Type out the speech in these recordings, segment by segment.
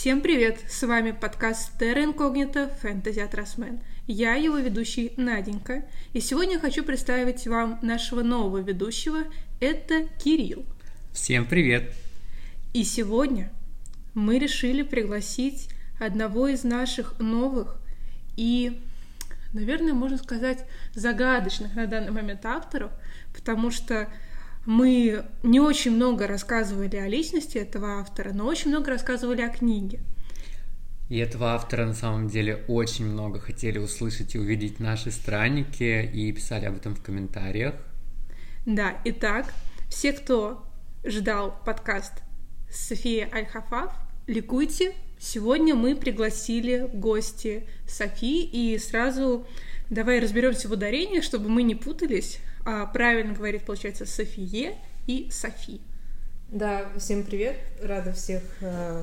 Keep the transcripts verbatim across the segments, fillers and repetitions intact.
Всем привет! С вами подкаст Terra Incognita Fantasy at Rossman. Я его ведущий Наденька, и сегодня я хочу представить вам нашего нового ведущего, это Кирилл. Всем привет! И сегодня мы решили пригласить одного из наших новых и, наверное, можно сказать, загадочных на данный момент авторов, потому что мы не очень много рассказывали о личности этого автора, но очень много рассказывали о книге. И этого автора, на самом деле, очень много хотели услышать и увидеть наши странники, и писали об этом в комментариях. Да, итак, все, кто ждал подкаст с Софией Аль-Хафаф, ликуйте. Сегодня мы пригласили гости Софии, и сразу давай разберемся в ударениях, чтобы мы не путались. А правильно говорит, получается, Софие и Софи. Да, всем привет, рада всех э,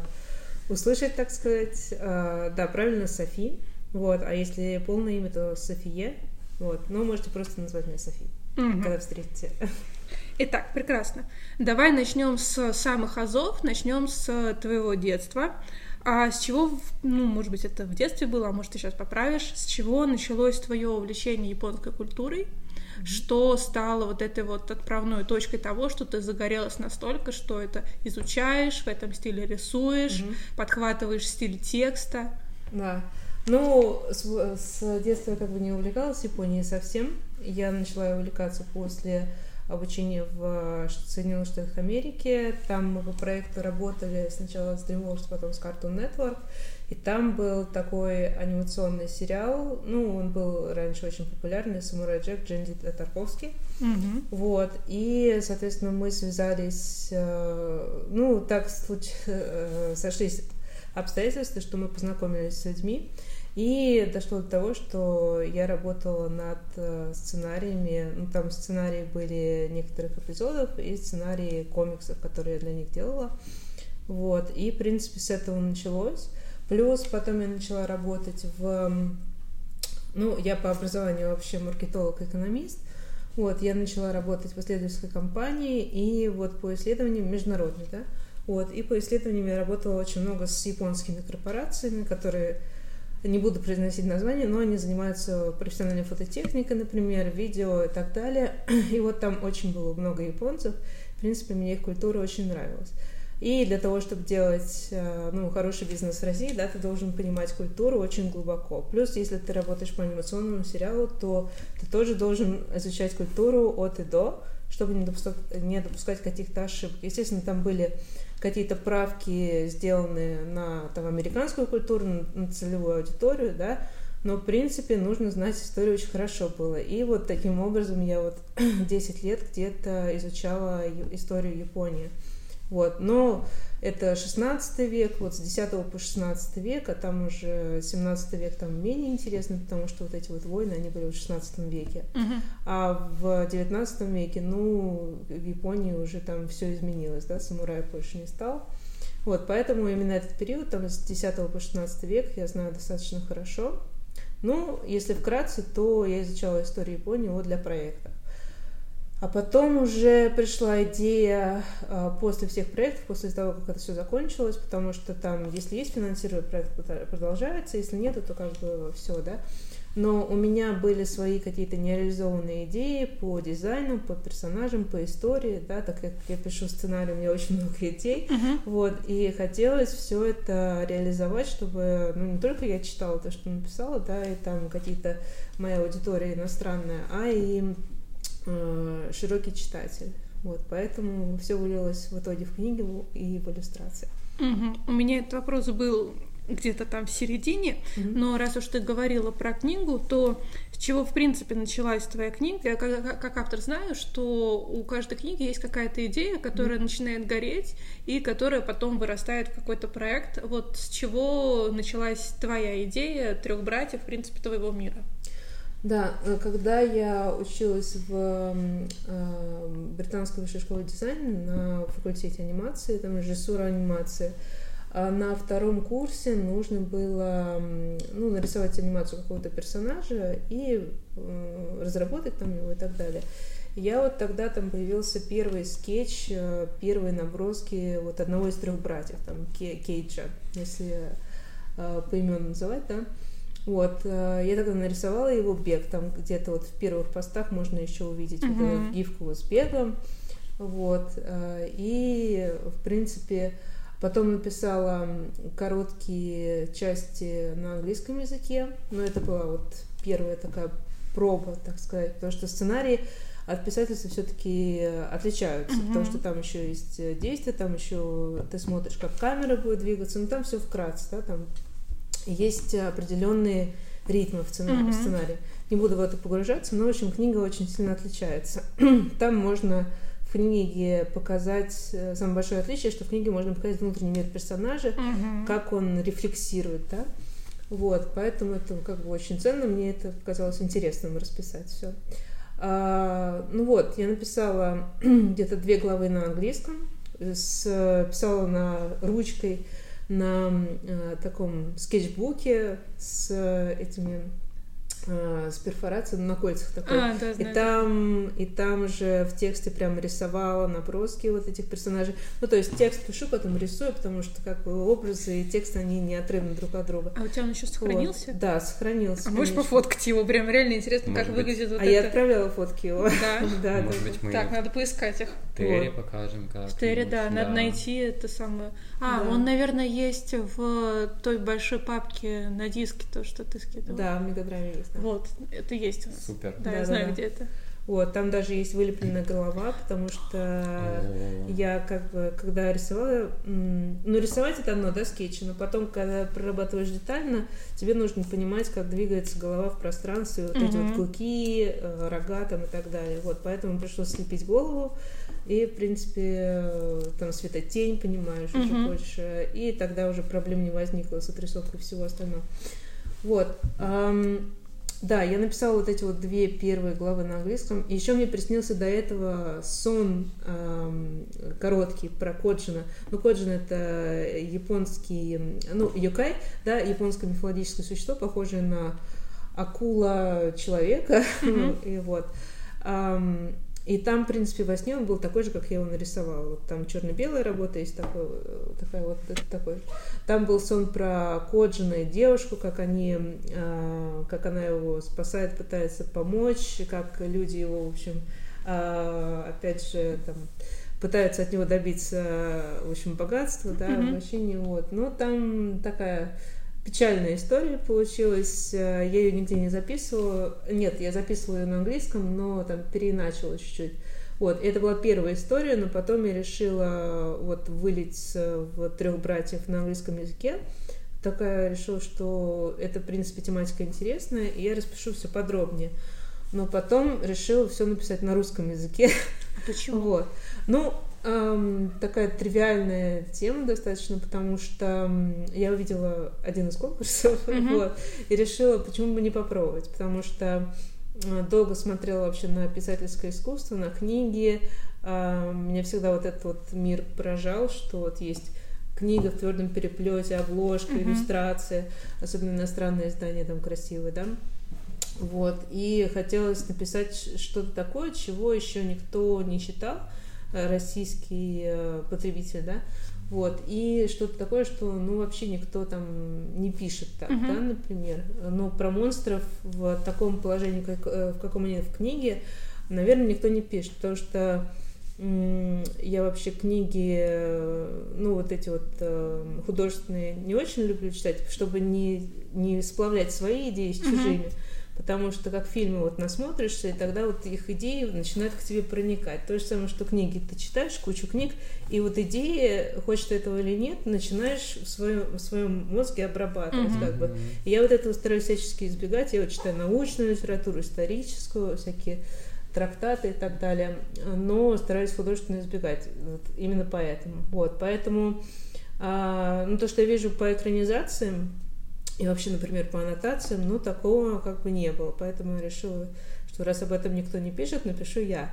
услышать, так сказать. Э, да, правильно, Софи. Вот, а если полное имя, то Софие. Вот, ну можете просто назвать меня Софи, угу. Когда встретите. Итак, прекрасно. Давай начнем с самых азов, начнем с твоего детства. А с чего, ну, может быть, это в детстве было, а может, ты сейчас поправишь, с чего началось твое увлечение японской культурой? Что стало вот этой вот отправной точкой того, что ты загорелась настолько, что это изучаешь, в этом стиле рисуешь, mm-hmm. подхватываешь стиль текста? Да. Ну, с, с детства я как бы не увлекалась Японией совсем. Я начала увлекаться после обучения в Соединенных Штатах Америки. Там мы по проекту работали сначала с DreamWorks, потом с Cartoon Network. И там был такой анимационный сериал, ну, он был раньше очень популярный, «Самурай Джек», Дженди Тарковский. Mm-hmm. Вот, и, соответственно, мы связались, ну, так случ... сошлись обстоятельства, что мы познакомились с людьми, и дошло до того, что я работала над сценариями, ну, там сценарии были некоторых эпизодов и сценарии комиксов, которые я для них делала. Вот, и, в принципе, с этого началось. Плюс потом я начала работать в... Ну, я по образованию вообще маркетолог-экономист. Вот, я начала работать в исследовательской компании, и вот по исследованиям международной, да? Вот, и по исследованиям я работала очень много с японскими корпорациями, которые, не буду произносить названия, но они занимаются профессиональной фототехникой, например, видео и так далее. И вот там очень было много японцев. В принципе, мне их культура очень нравилась. И для того, чтобы делать, ну, хороший бизнес в России, да, ты должен понимать культуру очень глубоко. Плюс, если ты работаешь по анимационному сериалу, то ты тоже должен изучать культуру от и до, чтобы не допускать, не допускать каких-то ошибок. Естественно, там были какие-то правки, сделанные на там, американскую культуру, на целевую аудиторию, да, но, в принципе, нужно знать историю очень хорошо было. И вот таким образом я вот десять лет где-то изучала историю Японии. Вот, но это шестнадцатый век, вот с десятого по шестнадцатый век, а там уже семнадцатый век там менее интересно, потому что вот эти вот войны, они были в шестнадцатом веке. Uh-huh. А в девятнадцатом веке, ну, в Японии уже там все изменилось, да, самурая больше не стал. Вот, поэтому именно этот период, там с десятого по шестнадцатый век, я знаю достаточно хорошо. Ну, если вкратце, то я изучала историю Японии вот для проекта. А потом уже пришла идея после всех проектов, после того, как это все закончилось, потому что там, если есть финансирование, проект продолжается, если нет, то как бы все, да. Но у меня были свои какие-то нереализованные идеи по дизайну, по персонажам, по истории, да, так как я пишу сценарий, у меня очень много идей, uh-huh. вот, и хотелось все это реализовать, чтобы, ну, не только я читала то, что написала, да, и там какие-то моя аудитория иностранная, а и широкий читатель. Вот, поэтому все вылилось в итоге в книгу и в иллюстрации. Угу. У меня этот вопрос был где-то там в середине, угу. но раз уж ты говорила про книгу, то с чего, в принципе, началась твоя книга? Я как, как автор знаю, что у каждой книги есть какая-то идея, которая угу. начинает гореть и которая потом вырастает в какой-то проект. Вот с чего началась твоя идея трех братьев, в принципе, твоего мира? Да, когда я училась в э, британской высшей школе дизайна на факультете анимации, там режиссура анимации, на втором курсе нужно было, ну, нарисовать анимацию какого-то персонажа и э, разработать там его и так далее. Я вот тогда там появился первый скетч, первые наброски вот одного из трех братьев, там, Кейджа, если поименно называть, да. Вот, я тогда нарисовала его бег, там где-то вот в первых постах можно еще увидеть [S2] Uh-huh. [S1] Вот гифку с бегом, вот, и, в принципе, потом написала короткие части на английском языке, но это была вот первая такая проба, так сказать, потому что сценарии от писательства все-таки отличаются, uh-huh. потому что там еще есть действия, там еще ты смотришь, как камера будет двигаться, но там все вкратце, да, там есть определенные ритмы в сценарии. Uh-huh. Не буду в это погружаться, но, в общем, книга очень сильно отличается. Там можно в книге показать, самое большое отличие, что в книге можно показать внутренний мир персонажа, uh-huh. как он рефлексирует, да, вот, поэтому это как бы очень ценно, мне это показалось интересным расписать все. А, ну вот, я написала где-то две главы на английском, с, писала на ручкой на а, таком скетчбуке с этими а, с перфорацией на кольцах такой. А, да, и там и там же в тексте прям рисовала наброски вот этих персонажей. Ну то есть текст пишу, потом рисую, потому что как бы образы и текст они неотрывны друг от друга. А у тебя он еще сохранился? Вот. Да, сохранился. А можешь пофоткать его, прям реально интересно, может как быть. Выглядит вот а это. А я отправляла фотки его. Да. Да. Может быть мы. Так, надо поискать их. Терри вот. Покажем, как. Терри, да, да, надо найти это самое. А, да. Он, наверное, есть в той большой папке на диске, то, что ты скидывала. Да, в Мегадрайве есть. Да. Вот, это есть у нас. Супер. Да, да я да, знаю, да. где это. Вот, там даже есть вылепленная голова, потому что я как бы, когда рисовала, ну, рисовать это одно, да, скетчи, но потом, когда прорабатываешь детально, тебе нужно понимать, как двигается голова в пространстве, вот эти вот клыки, рога там и так далее. Вот, поэтому пришлось слепить голову, и, в принципе, там светотень, понимаешь, уже больше, и тогда уже проблем не возникло с отрисовкой всего остального. Вот. Да, я написала вот эти вот две первые главы на английском. И еще мне приснился до этого сон эм, короткий про Кодзина. Ну, Кодзин — это японский, ну, юкай, да, японское мифологическое существо, похожее на акула человека. Mm-hmm. И вот. Эм, и там, в принципе, во сне он был такой же, как я его нарисовала. Вот там черно-белая работа есть, такой, такая вот, такой. Там был сон про Кодзина и девушку, как они, э, как она его спасает, пытается помочь, как люди его, в общем, э, опять же, там, пытаются от него добиться, в общем, богатства, да, mm-hmm. обращения, вот. Но там такая печальная история получилась, я ее нигде не записывала, нет, я записывала ее на английском, но там переиначила чуть-чуть. Вот, это была первая история, но потом я решила вот вылить в трех братьев на английском языке, такая решила, что это, в принципе, тематика интересная, и я распишу все подробнее. Но потом решила все написать на русском языке. Почему? Вот. Ну, эм, такая тривиальная тема достаточно, потому что я увидела один из конкурсов mm-hmm. вот, и решила, почему бы не попробовать, потому что долго смотрела вообще на писательское искусство, на книги. Эм, меня всегда вот этот вот мир поражал, что вот есть книга в твердом переплете, обложка, mm-hmm. иллюстрация, особенно иностранные издания там красивые, да? Вот, и хотелось написать что-то такое, чего еще никто не читал, российский потребитель, да, вот, и что-то такое, что, ну, вообще никто там не пишет так, uh-huh. да, например, но про монстров в таком положении, как, в каком они в книге, наверное, никто не пишет, потому что м- я вообще книги, ну, вот эти вот э, художественные не очень люблю читать, чтобы не, не сплавлять свои идеи с чужими, uh-huh. потому что как фильмы вот насмотришься, и тогда вот их идеи начинают к тебе проникать. То же самое, что книги. Ты читаешь кучу книг, и вот идеи, хочешь ты этого или нет, начинаешь в своем, в своем мозге обрабатывать. Mm-hmm. Как бы. И я вот этого стараюсь всячески избегать. Я вот читаю научную литературу, историческую, всякие трактаты и так далее, но стараюсь художественно избегать. Вот именно поэтому. Вот, поэтому а, ну, то, что я вижу по экранизациям, и вообще, например, по аннотациям, ну, такого как бы не было. Поэтому я решила, что раз об этом никто не пишет, напишу я.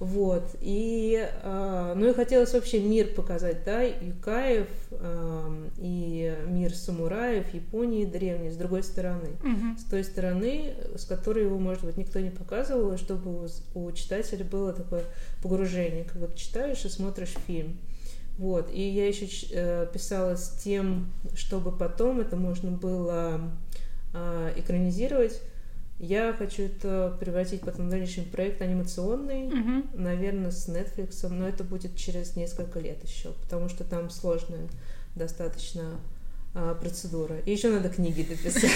Вот. И, э, ну и хотелось вообще мир показать, да, юкаев, э, и мир самураев, Японии древней, с другой стороны. Mm-hmm. С той стороны, с которой его, может быть, никто не показывал, чтобы у, у читателя было такое погружение, как вот читаешь и смотришь фильм. Вот. И я еще э, писала с тем, чтобы потом это можно было э, экранизировать. Я хочу это превратить потом в дальнейший проект анимационный, mm-hmm. наверное, с Netflix, но это будет через несколько лет еще, потому что там сложная достаточно а, процедура. И еще надо книги дописать.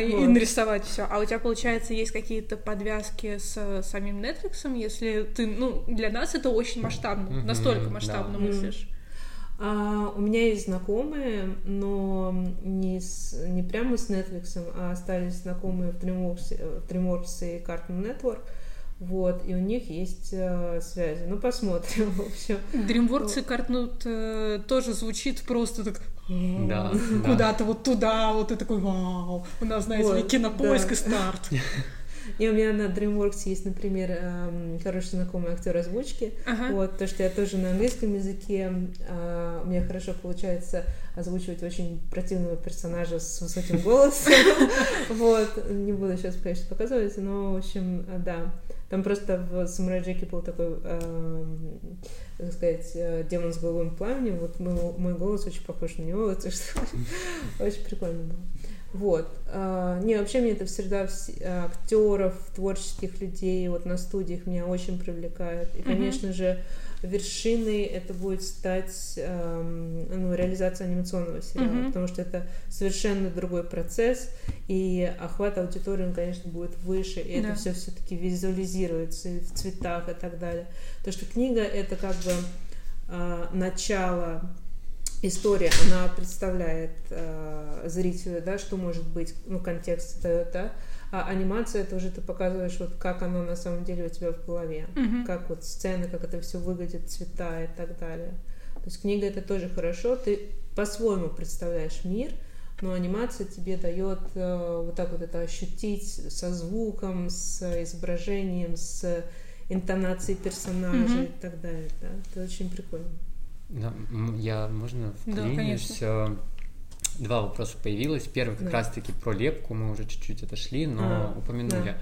И нарисовать все. А у тебя, получается, есть какие-то подвязки с самим Netflix, если ты, ну, для нас это очень масштабно, настолько масштабно мыслишь. А, у меня есть знакомые, но не, с, не прямо с Netflix, а остались знакомые в DreamWorks, в DreamWorks и Cartoon Network, вот, и у них есть а, связи. Ну, посмотрим, в общем. DreamWorks и Cartoon э, тоже звучит просто так да, куда-то да. вот туда, вот и такой вау, у нас, знаете, вот, Кинопоиск да. и Старт. И у меня на DreamWorks есть, например, эм, хороший знакомый актер озвучки. Ага. Вот, то, что я тоже на английском языке. Э, у меня хорошо получается озвучивать очень противного персонажа с высоким голосом. Вот, не буду сейчас, конечно, показывать, но, в общем, да. Там просто в «Самурай Джеке» был такой, так сказать, демон с голубым пламенем. Вот мой голос очень похож на него. Очень прикольно было. Вот. Не, вообще мне это всегда актеров, творческих людей вот на студиях меня очень привлекает. И, конечно mm-hmm. же, вершиной это будет стать ну, реализация анимационного сериала, mm-hmm. потому что это совершенно другой процесс, и охват аудитории, он, конечно, будет выше, и yeah. это все все-таки визуализируется и в цветах и так далее. То, что книга — это как бы начало. История, она представляет э, зрителю, да, что может быть, ну, контекст дает, да, а анимация, это уже ты показываешь, вот, как оно на самом деле у тебя в голове, mm-hmm. как вот сцены, как это все выглядит, цвета и так далее. То есть книга — это тоже хорошо, ты по-своему представляешь мир, но анимация тебе дает э, вот так вот это ощутить со звуком, с изображением, с интонацией персонажа mm-hmm. и так далее, да, это очень прикольно. Да, я, можно, вклинюсь? Да, два вопроса появилось. Первый как да. раз-таки про лепку, мы уже чуть-чуть отошли, но а, упомянули.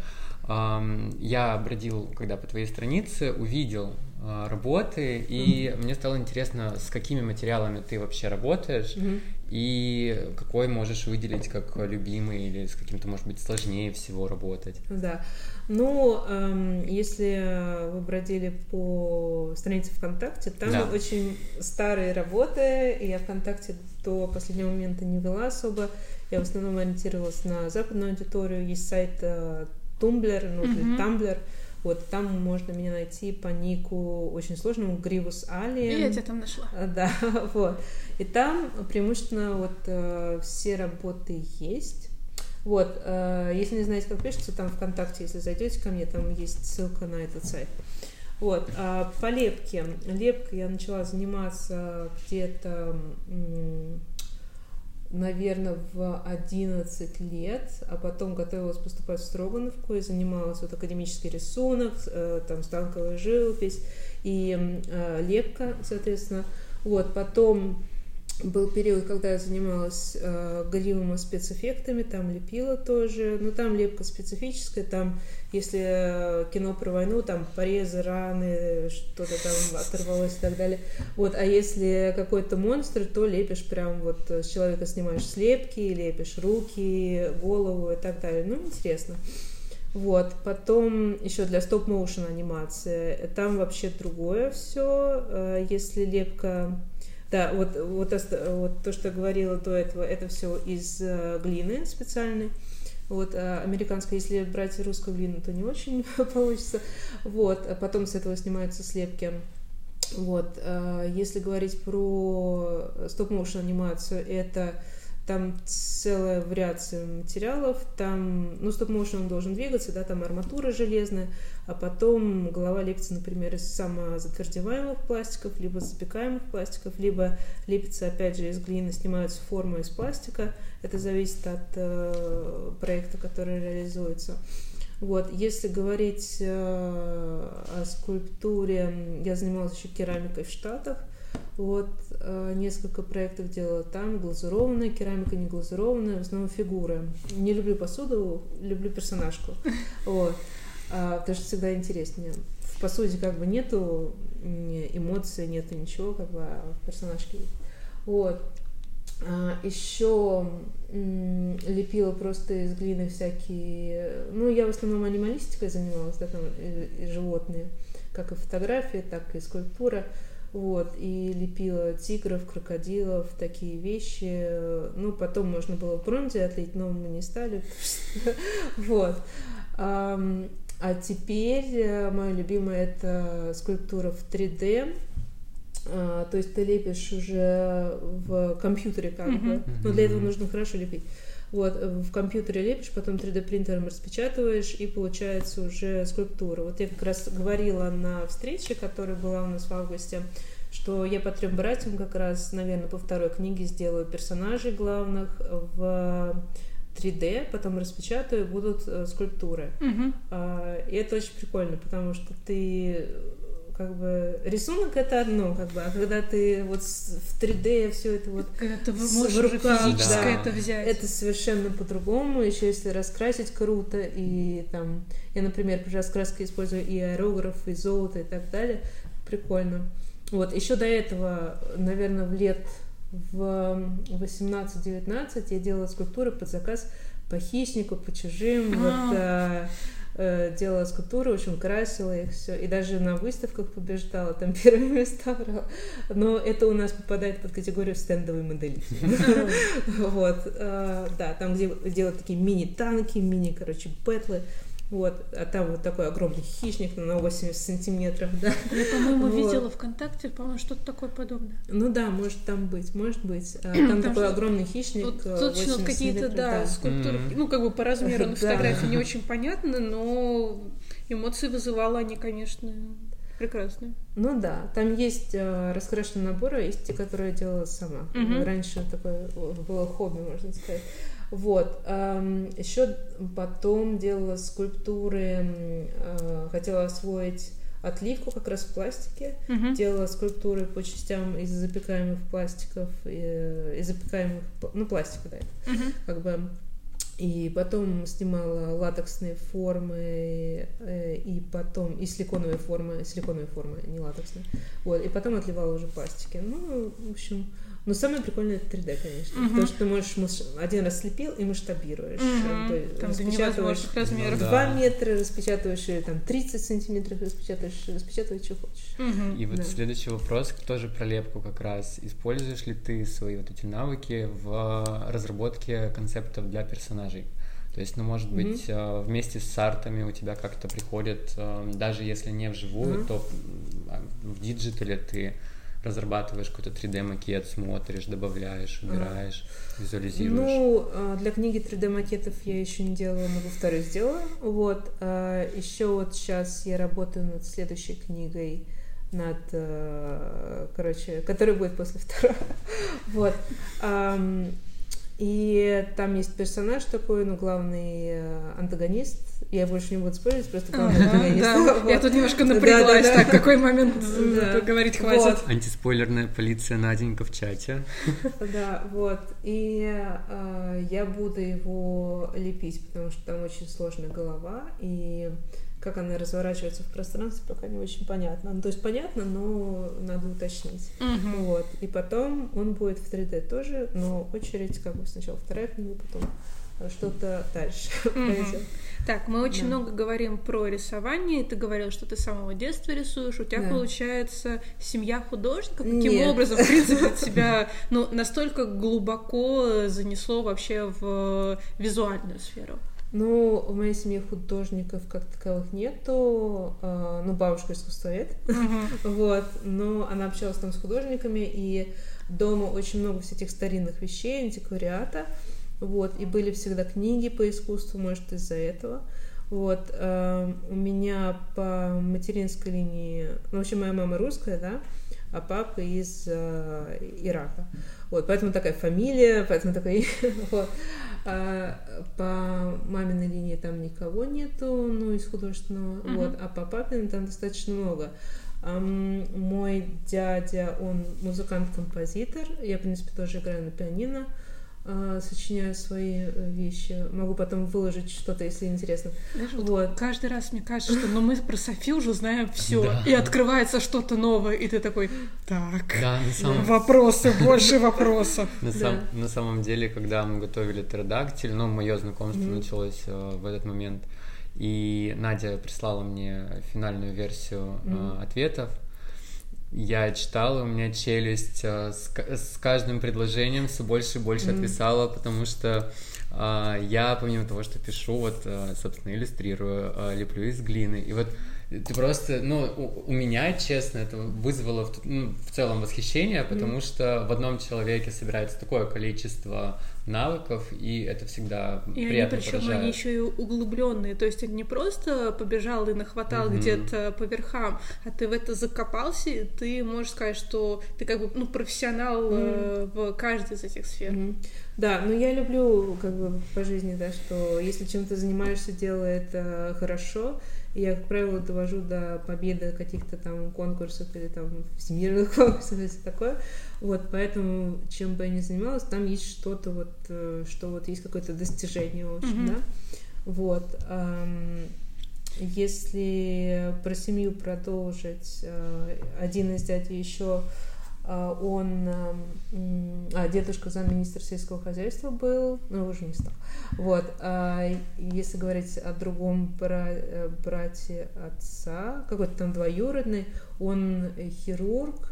Да. Я бродил, когда по твоей странице, увидел работы, и mm-hmm. мне стало интересно, с какими материалами ты вообще работаешь, mm-hmm. и какой можешь выделить как любимый, или с каким-то, может быть, сложнее всего работать. Да. Ну, эм, если вы бродили по странице ВКонтакте, там да. очень старые работы, и я ВКонтакте до последнего момента не вела особо, я в основном ориентировалась на западную аудиторию, есть сайт э, Tumblr, ну, mm-hmm. Tumblr, вот, там можно меня найти по нику очень сложному, Grievous Alien. Я тебя там нашла. Да, вот. И там преимущественно вот э, все работы есть. Вот, э, если не знаете, как пишется, там ВКонтакте, если зайдете ко мне, там есть ссылка на этот сайт. Вот, э, по лепке. Лепкой я начала заниматься где-то, м- наверное, в одиннадцать лет, а потом готовилась поступать в Строгановку и занималась вот академический рисунок, э, там станковая живопись и э, лепка, соответственно. Вот, потом был период, когда я занималась э, гримом и спецэффектами, там лепила тоже, но там лепка специфическая, там, если кино про войну, там порезы, раны, что-то там оторвалось и так далее. Вот, а если какой-то монстр, то лепишь прям вот, с человека снимаешь слепки, лепишь руки, голову и так далее. Ну, интересно. Вот, потом еще для стоп-моушен анимации, там вообще другое все, если лепка... Да, вот, вот, вот то, что я говорила до этого, это все из э, глины специальной. Вот, э, американская, если брать русскую глину, то не очень получится. Вот, а потом с этого снимаются слепки. Вот, э, если говорить про стоп-моушен анимацию, это там целая вариация материалов. Там, ну, стоп-моушен должен двигаться, да, там арматура железная, а потом голова лепится, например, из самозатвердеваемых пластиков, либо запекаемых пластиков, либо лепится, опять же, из глины, снимаются формы из пластика. Это зависит от э, проекта, который реализуется. Вот. Если говорить о скульптуре, я занималась еще керамикой в Штатах. Вот, несколько проектов делала там, глазурованная керамика, не глазурованная, в основном фигуры. Не люблю посуду, люблю персонажку. Вот. Потому что всегда интереснее. В посуде как бы нету эмоций, нету ничего, как бы, а в персонажке есть. Вот. Еще лепила просто из глины всякие... Ну, я в основном анималистикой занималась, да, там, и животные. Как и фотографии, так и скульптура. Вот, и лепила тигров, крокодилов, такие вещи. Ну, потом можно было в бронзе отлить, но мы не стали. Вот. А теперь мое любимое — это скульптура в три дэ. То есть ты лепишь уже в компьютере как бы. Но для этого нужно хорошо лепить. Вот, в компьютере лепишь, потом три дэ-принтером распечатываешь, и получается уже скульптура. Вот я как раз говорила на встрече, которая была у нас в августе, что я по трем братьям как раз, наверное, по второй книге сделаю персонажей главных в три дэ, потом распечатаю, будут скульптуры. Mm-hmm. И это очень прикольно, потому что ты... Как бы рисунок — это одно, как бы, а когда ты вот в три дэ все это вот в руках, физически это взять, это совершенно по-другому. Еще если раскрасить круто, и там я, например, при раскраске использую и аэрограф, и золото, и так далее, прикольно. Вот еще до этого, наверное, в лет в восемнадцать-девятнадцать я делала скульптуры под заказ по хищнику, по чужим. А-а-а. Вот. Делала скульптуры, в общем, красила их все. И даже на выставках побеждала, там первые места брала. Но это у нас попадает под категорию стендовой модели. Вот, да, там, где делают такие мини-танки, мини, короче, бэтлы. Вот, а там вот такой огромный хищник на восемьдесят сантиметров, да. Я, по-моему, вот. Видела ВКонтакте, по-моему, что-то такое подобное. Ну да, может там быть, может быть. А, там, там такой огромный хищник. Вот, точно какие-то, да, да, скульптуры. Mm-hmm. Ну, как бы по-размеру на фотографии не очень понятно, но эмоции вызывала они, конечно, прекрасные. Ну да, там есть э, раскрашенные наборы, есть те, которые я делала сама. Mm-hmm. Раньше такое было хобби, можно сказать. Вот. Еще потом делала скульптуры, хотела освоить отливку как раз в пластике. Угу. Делала скульптуры по частям из запекаемых пластиков, из запекаемых, ну, пластика, да, угу. как бы. И потом снимала латексные формы, и потом, и силиконовые формы, силиконовые формы, не латексные. Вот. И потом отливала уже пластики. Ну, в общем... Но самое прикольное — это три дэ, конечно. Uh-huh. Потому что ты можешь масш... один раз слепил и масштабируешь. Uh-huh. Там распечатываешь размеров. Ну, да. два метра распечатываешь, или там тридцать сантиметров распечатываешь, распечатываешь, что хочешь. Uh-huh. И вот да. Следующий вопрос тоже про лепку как раз. Используешь ли ты свои вот эти навыки в разработке концептов для персонажей? То есть, ну, может быть, mm-hmm. вместе с артами у тебя как-то приходит, даже если не вживую, mm-hmm. то в диджитале ты... разрабатываешь какой-то три дэ-макет, смотришь, добавляешь, убираешь, а. визуализируешь. Ну, для книги три дэ-макетов я еще не делала, но повторюсь, сделала. Вот. Еще вот сейчас я работаю над следующей книгой, над, короче, которая будет после второго. Вот. И там есть персонаж такой, ну, главный антагонист. Я больше не буду спорить, просто главный ага, антагонист. Да. Вот. Я тут немножко напряглась, да, да, так, да. Какой момент да. говорить хватит. Вот. Антиспойлерная полиция Наденька в чате. Да, вот. И э, я буду его лепить, потому что там очень сложная голова, и как она разворачивается в пространстве, пока не очень понятно. Ну, то есть понятно, но надо уточнить. Угу. Вот. И потом он будет в три дэ тоже, но очередь как бы сначала вторая книга, потом что-то дальше произойдет. Так, мы очень да. много говорим про рисование. Ты говорила, что ты с самого детства рисуешь. У тебя, да. получается, семья художников? Каким Нет. образом, в принципе, тебя ну, настолько глубоко занесло вообще в визуальную сферу? Ну, в моей семье художников как таковых нету. Ну, бабушка искусствовед. Uh-huh. Вот. Но она общалась там с художниками, и дома очень много всяких старинных вещей, антиквариата. Вот. И были всегда книги по искусству, может, из-за этого. Вот. У меня по материнской линии... Ну, вообще, моя мама русская, да? а папа из э, Ирака. Вот, поэтому такая фамилия, поэтому такая... вот. А по маминой линии там никого нету, ну, из художественного, uh-huh. вот, а по папиной там достаточно много. А мой дядя, он музыкант-композитор, я, в принципе, тоже играю на пианино, сочиняю свои вещи. Могу потом выложить что-то, если интересно. Даже вот. Вот каждый раз мне кажется, что ну, мы про Софи уже знаем все, да. И открывается что-то новое, и ты такой, так, да, самом... вопросы, больше вопросов. На самом деле, когда мы готовили «Птеродактиль», ну, мое знакомство началось в этот момент, и Надя прислала мне финальную версию ответов. Я читала, у меня челюсть э, с, с каждым предложением все больше и больше mm-hmm. отвисала, потому что э, я, помимо того, что пишу, вот, э, собственно, иллюстрирую, э, леплю из глины. И вот ты просто, ну, у, у меня, честно, это вызвало в, ну, в целом восхищение, потому mm-hmm. что в одном человеке собирается такое количество навыков, и это всегда и приятно поражает. И причем они еще и углубленные, то есть он не просто побежал и нахватал mm-hmm. где-то по верхам, а ты в это закопался, и ты можешь сказать, что ты как бы ну, профессионал mm-hmm. в каждой из этих сфер. Mm-hmm. Да, но я люблю как бы по жизни, да, что если чем-то занимаешься, делай это хорошо. Я, как правило, довожу до победы каких-то там конкурсов или там всемирных конкурсов, и все такое. Вот, поэтому, чем бы я ни занималась, там есть что-то вот, что вот есть какое-то достижение, в общем, mm-hmm. да. Вот. Если про семью продолжить, один из дядей еще, он, а, дедушка замминистра сельского хозяйства был, но его уже не стал. Вот, а если говорить о другом бра- брате отца, какой-то там двоюродный, он хирург,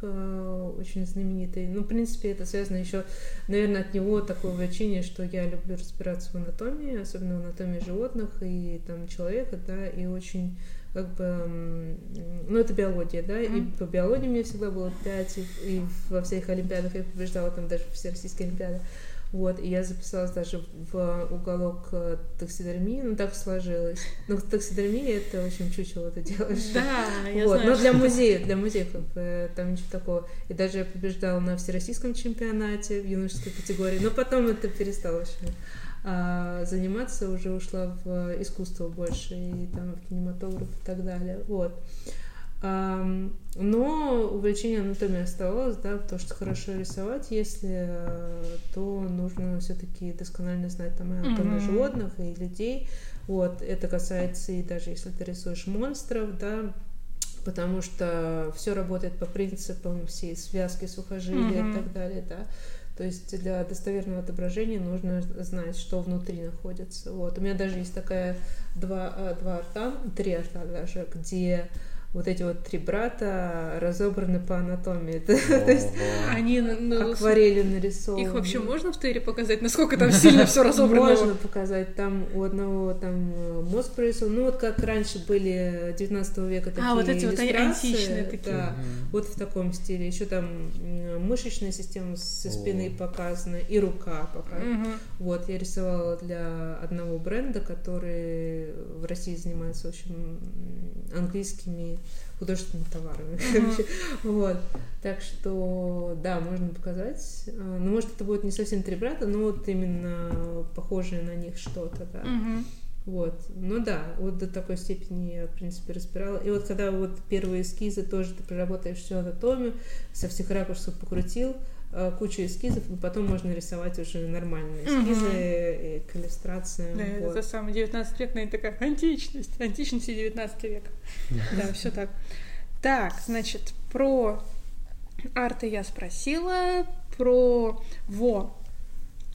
очень знаменитый. Ну, в принципе, это связано еще, наверное, от него такое увлечение, что я люблю разбираться в анатомии, особенно в анатомии животных и там человека, да, и очень... как бы, ну, это биология, да, mm-hmm. и по биологии мне всегда было пять, и, и во всех олимпиадах я побеждала, там, даже в всероссийской олимпиаде, вот, и я записалась даже в уголок таксидермии, ну, так сложилось, но таксидермия — это, в общем, чучело ты делаешь. Да, я вот. Знаю. Но для музея, для музея, как бы, там ничего такого, и даже я побеждала на всероссийском чемпионате в юношеской категории, но потом это перестало очень... А заниматься уже ушла в искусство больше, и там в кинематограф и так далее, вот. А, но увлечение анатомией оставалось, да, то, что хорошо рисовать, если то нужно все-таки досконально знать там и анатомию mm-hmm. животных, и людей, вот, это касается и даже если ты рисуешь монстров, да, потому что все работает по принципам всей связки сухожилия mm-hmm. и так далее, да. То есть для достоверного отображения нужно знать, что внутри находится. Вот. У меня даже есть такая два, два арта, три арта даже, где вот эти вот три брата разобраны по анатомии. То есть они акварели нарисованы. Их вообще можно в Терре показать? Насколько там сильно все разобрано? Можно показать. Там у одного там мозг прорисован. Ну вот как раньше были девятнадцатого века такие иллюстрации. А вот эти вот античные такие. Вот в таком стиле. Еще там мышечная система со спины показана и рука показана. Вот я рисовала для одного бренда, который в России занимается очень английскими художественными товарами. Uh-huh. Вот. Так что, да, можно показать. Ну, может, это будет не совсем три брата, но вот именно похожее на них что-то, да. Uh-huh. Вот. Ну да, вот до такой степени я, в принципе, разбирала. И вот когда вот первые эскизы тоже ты проработаешь всю анатомию, со всех ракурсов покрутил, кучу эскизов, и потом можно рисовать уже нормальные эскизы mm-hmm. к иллюстрациям. Да, вот. Это самый девятнадцатый век, наверное, такая античность. Античность и девятнадцатый век. Mm-hmm. Да, все так. Так, значит, про арты я спросила, про во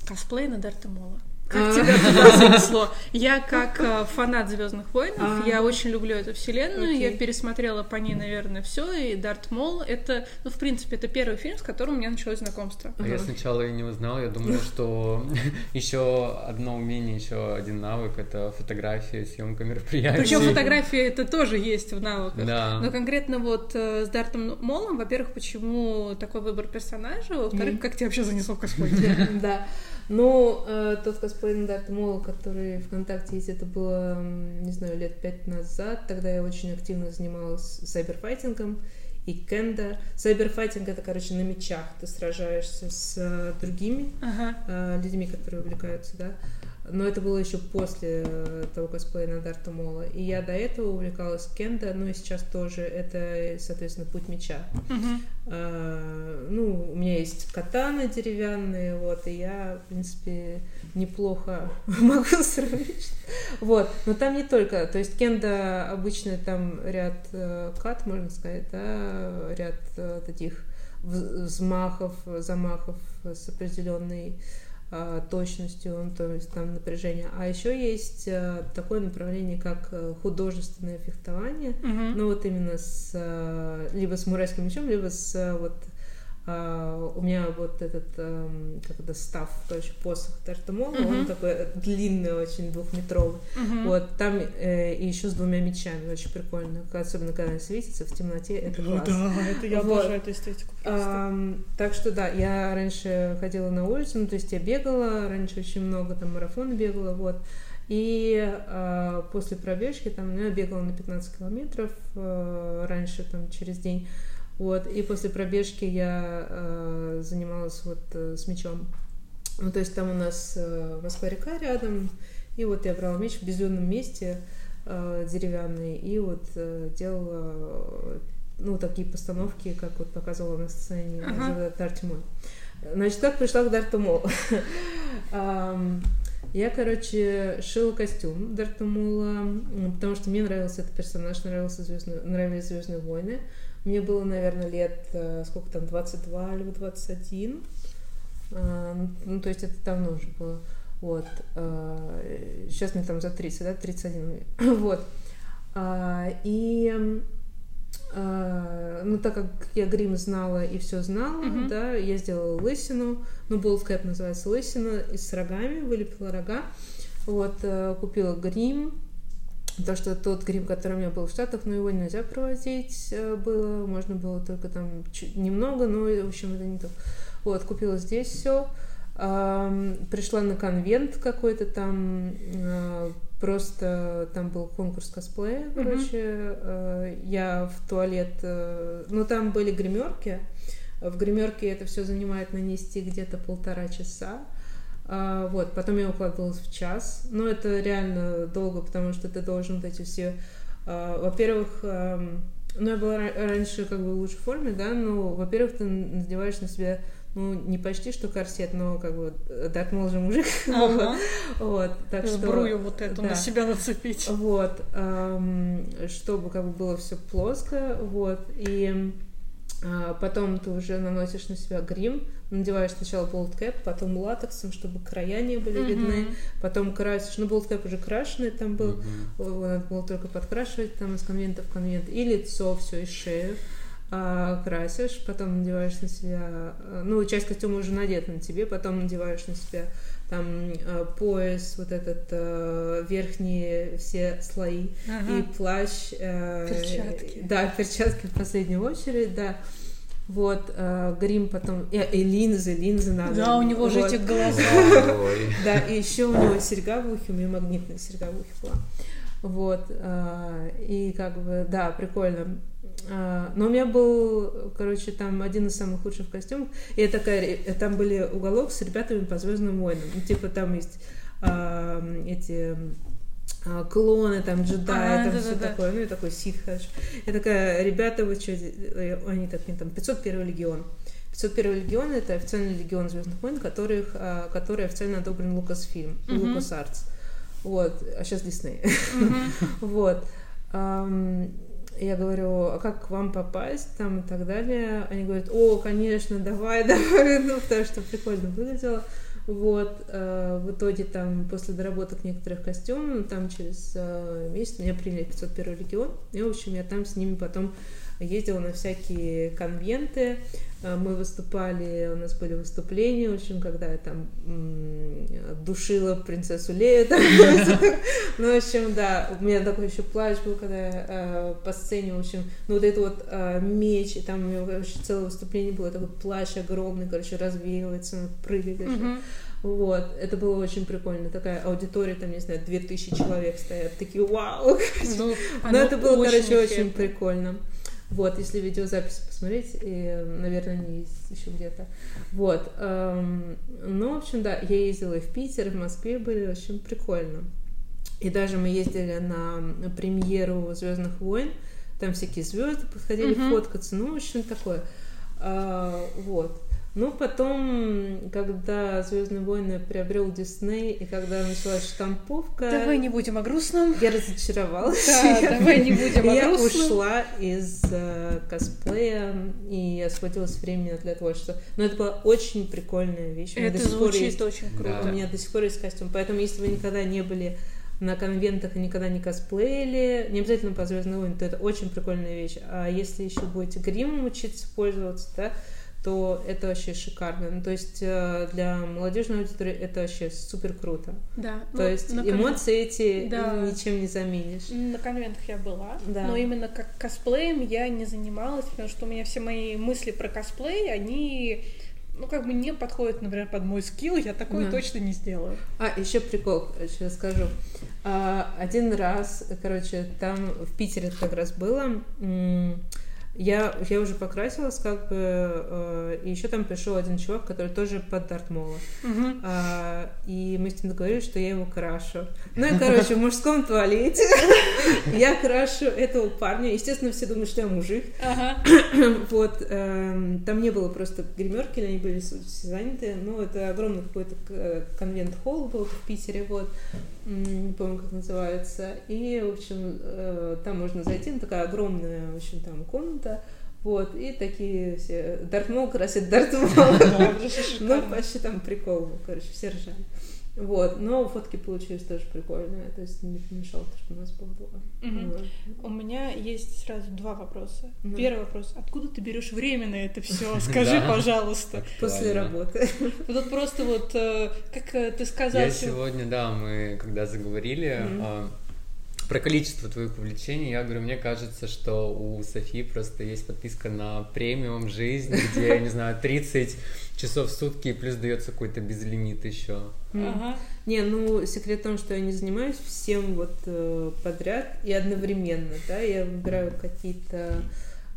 косплей над Артемола. Как тебя туда занесло? Я как фанат «Звездных войн», я очень люблю эту вселенную, okay. я пересмотрела по ней, наверное, все, и Дарт Мол, это, ну, в принципе, это первый фильм, с которым у меня началось знакомство. А uh-huh. я сначала и не узнал, я думала, что еще одно умение, еще один навык — это фотография, съемка мероприятий. Причем фотография это тоже есть в навыках, да. Но конкретно вот с Дартом Молом, во-первых, почему такой выбор персонажа, во-вторых, mm-hmm. как тебя вообще занесло в косплей? Да. Ну, э, тот косплей на Дарт Мола, который ВКонтакте есть, это было, не знаю, лет пять назад. Тогда я очень активно занималась сайберфайтингом. и кенда. Сайберфайтинг — это, короче, на мечах ты сражаешься с другими ага. людьми, которые увлекаются, да. Но это было еще после того косплея на Дарта Мола. И я до этого увлекалась кенда, ну и сейчас тоже. Это, соответственно, путь меча. Uh-huh. А, ну, у меня есть катаны деревянные, вот, и я, в принципе, неплохо могу сравнить. Вот, но там не только. То есть кенда обычно там ряд кат, можно сказать, да, ряд таких взмахов, замахов с определенной точностью, то есть там напряжение. А еще есть такое направление, как художественное фехтование, uh-huh. ну вот именно с либо с мурайским мечом, либо с вот у меня вот этот как это став, короче, посох Дарта Мола, uh-huh. он такой длинный, очень двухметровый. Uh-huh. Вот там э, и еще с двумя мечами, очень прикольно, особенно когда они светятся в темноте, это да, класс. Да, это я вот. Обожаю эту эстетику просто. А, так что да, я раньше ходила на улицу, ну то есть я бегала, раньше очень много там марафон бегала, вот. И э, после пробежки там я бегала на пятнадцать километров э, раньше там через день. Вот, и после пробежки я э, занималась вот э, с мячом. Ну, то есть там у нас э, Москва-река рядом, и вот я брала мяч в безлюдном месте э, деревянный, и вот э, делала, ну, такие постановки, как вот показывала на сцене ага. Дарта Мола. Значит, как пришла к Дарту Молу? Я, короче, шила костюм Дарта Мола, потому что мне нравился этот персонаж, нравились «Звездные войны». Мне было, наверное, лет, сколько там, двадцать два или двадцать один. Ну, то есть это давно уже было. Вот. Сейчас мне там за тридцать, да, тридцать один. Вот. И, ну, так как я грим знала и все знала, mm-hmm. да, я сделала лысину. Ну, болткэп называется лысина, и с рогами, вылепила рога. Вот, купила грим. Потому что тот грим, который у меня был в Штатах, но его нельзя провозить было, можно было только там чуть, немного, но, в общем, это не то. Вот, купила здесь все, пришла на конвент какой-то там, просто там был конкурс косплея, короче, mm-hmm. я в туалет, ну, там были гримерки, в гримерке это все занимает нанести где-то полтора часа. А, вот, потом я укладывалась в час, но это реально долго, потому что ты должен вот эти все, а, во-первых, а, ну я была ра- раньше как бы в лучшей форме, да, но, во-первых, ты надеваешь на себя, ну, не почти что корсет, но как бы Дарт Мол же мужик, ага. вот, так что... Сбрую вот эту да. на себя нацепить. Вот, а, чтобы как бы было все плоско, вот, и... Потом ты уже наносишь на себя грим, надеваешь сначала болткэп, потом латексом, чтобы края не были mm-hmm. видны, потом красишь, ну болткэп уже крашеный там был, mm-hmm. надо было только подкрашивать там из конвента в конвент, и лицо все, и шею а, красишь, потом надеваешь на себя, ну часть костюма уже надета на тебе, потом надеваешь на себя там пояс, вот этот верхние все слои ага. и плащ, перчатки, да, перчатки в последнюю очередь, да, вот грим потом и, и линзы, линзы надо, да, у него вот. Же эти глаза, да, и еще у него серьга в ухе, у меня магнитная серьга в ухе была, вот, и как бы, да, прикольно. Но у меня был, короче, там один из самых лучших костюмов. И такая, там были уголок с ребятами по «Звездным войнам». Ну, типа там есть а, эти а, клоны, там джедаи, а, там да, все да, такое. Да. Ну и такой ситх. Я такая, ребята, вы что? Они так, там пятьсот первый легион. пятьсот первый легион — это официальный легион «Звездных войн», которых, который официально одобрен Lucasfilm, mm-hmm. LucasArts. Вот, а сейчас Дисней. Mm-hmm. вот. Я говорю, а как к вам попасть, там, и так далее. Они говорят, о, конечно, давай, давай, ну, потому что прикольно выглядело. Вот, э, в итоге, там, после доработок некоторых костюмов, там, через э, месяц меня приняли пятьсот первый регион, и, в общем, я там с ними потом ездила на всякие конвенты, э, мы выступали, у нас были выступления, в общем, когда я там м- душила принцессу Лею, ну, в общем, да, у меня такой еще плащ был, когда я по сцене, в общем, ну, вот это вот меч, и там у меня вообще целое выступление было, такой плащ огромный, короче, развеивается, прыгает. Вот, это было очень прикольно. Такая аудитория, там, не знаю, две тысячи человек стоят, такие вау! Ну, но это было, короче, очень прикольно. Вот, если видеозапись посмотреть, и, наверное, они есть еще где-то. Вот. Ну, в общем, да, я ездила и в Питер, и в Москве были, очень прикольно. И даже мы ездили на премьеру «Звездных войн», там всякие звезды подходили mm-hmm. фоткаться, ну, в общем, такое. Вот. Ну, потом, когда «Звездные войны» приобрел Дисней, и когда началась штамповка... Давай не будем о грустном. Я разочаровалась. Да, я, давай не будем о грустном. Я ушла из э, косплея, и освободилось время для творчества. Но это была очень прикольная вещь. Это звучит есть, очень круто. У меня до сих пор есть костюм. Поэтому, если вы никогда не были на конвентах и никогда не косплеили, не обязательно по «Звездным войнам», то это очень прикольная вещь. А если еще будете гримом учиться пользоваться, да, то это вообще шикарно. Ну, то есть для молодежной аудитории это вообще супер круто. Да. То ну, есть эмоции конвент... эти да. ничем не заменишь. На конвентах я была, да. но именно как косплеем я не занималась, потому что у меня все мои мысли про косплей, они, ну, как бы не подходят, например, под мой скилл, я такое да. точно не сделаю. А, еще прикол, сейчас скажу. Один раз, короче, там в Питере как раз было... Я, я уже покрасилась, как бы, э, и еще там пришел один чувак, который тоже под Дартмола. Угу. Э, и мы с ним договорились, что я его крашу. Ну и, короче, в мужском туалете я крашу этого парня. Естественно, все думают, что я мужик. Вот. Там не было просто гримерки, они были заняты. Ну, это огромный какой-то конвент-холл был в Питере, вот. Не помню, как называется. И, в общем, там можно зайти, ну, такая огромная, в общем, там комната. Вот, и такие все, Дарт Мол красит Дарт Мол. Ну, почти там прикол, короче, все ржали. Вот, но фотки получились тоже прикольные, то есть не помешало то, что у нас было. У меня есть сразу два вопроса. Первый вопрос, откуда ты берешь время на это все? Скажи, пожалуйста. После работы. Вот просто вот, как ты сказал... Я сегодня, да, мы когда заговорили... Про количество твоих увлечений, я говорю, мне кажется, что у Софии просто есть подписка на премиум «Жизнь», где, я не знаю, тридцать часов в сутки, плюс дается какой-то безлимит еще. Mm. Ага. Не, ну, секрет в том, что я не занимаюсь всем вот э, подряд и одновременно, да, я выбираю какие-то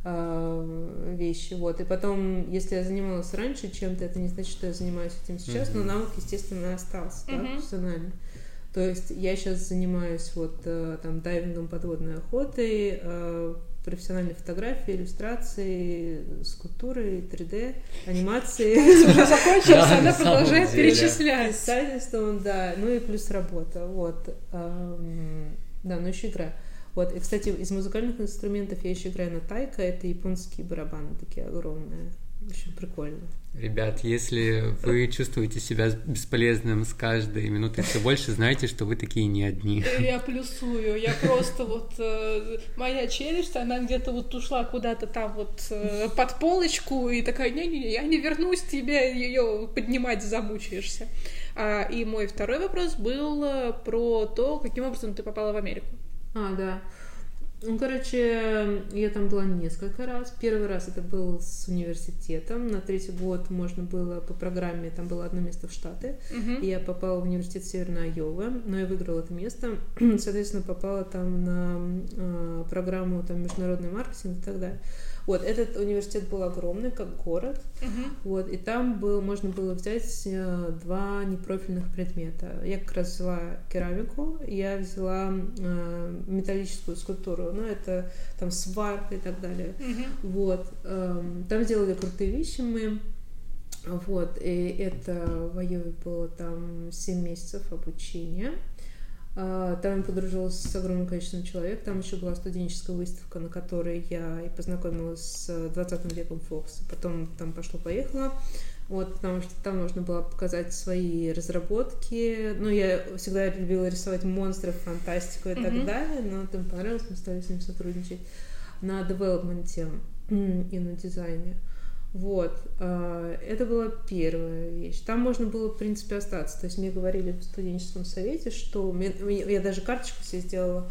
э, вещи, вот, и потом, если я занималась раньше чем-то, это не значит, что я занимаюсь этим сейчас, mm-hmm. но навык, естественно, остался, mm-hmm. да, профессиональный. То есть я сейчас занимаюсь вот там дайвингом, подводной охотой, профессиональной фотографией, иллюстрацией, скульптурой, три дэ, анимацией. Уже закончилась, она продолжает перечислять. Писательством, да, ну и плюс работа, вот. Да, ну еще игра. Вот, и, кстати, из музыкальных инструментов я еще играю на тайка, это японские барабаны такие огромные. Очень прикольно. Ребят, если вы чувствуете себя бесполезным с каждой минутой все больше, знайте, что вы такие не одни. Я плюсую, я просто вот... Моя челюсть, она где-то вот ушла куда-то там вот под полочку и такая, не-не-не, я не вернусь, тебе ее поднимать замучаешься. И мой второй вопрос был про то, каким образом ты попала в Америку. А, да. Ну, короче, я там была несколько раз. Первый раз это был с университетом. На третий год можно было по программе, там было одно место в Штаты. Uh-huh. Я попала в университет Северной Айовы, но я выиграла это место. Соответственно, попала там на э, программу там, международный маркетинг и так далее. Вот, этот университет был огромный, как город. Uh-huh. Вот, и там был, можно было взять э, два непрофильных предмета. Я как раз взяла керамику, я взяла э, металлическую скульптуру. Ну, это там сварка и так далее. Угу. Вот. Там делали крутые вещи мы. Вот. И это в Айове было там семь месяцев обучения. Там я подружилась с огромным количеством человек. Там еще была студенческая выставка, на которой я и познакомилась с двадцатым веком Фокса. Потом там пошло-поехало. Вот, потому что там можно было показать свои разработки. Ну, я всегда любила рисовать монстров, фантастику и mm-hmm. так далее, но там понравилось, мы стали с ним сотрудничать на девелопменте и на дизайне. Вот, это была первая вещь. Там можно было, в принципе, остаться. То есть мне говорили в студенческом совете, что... Я даже карточку себе сделала,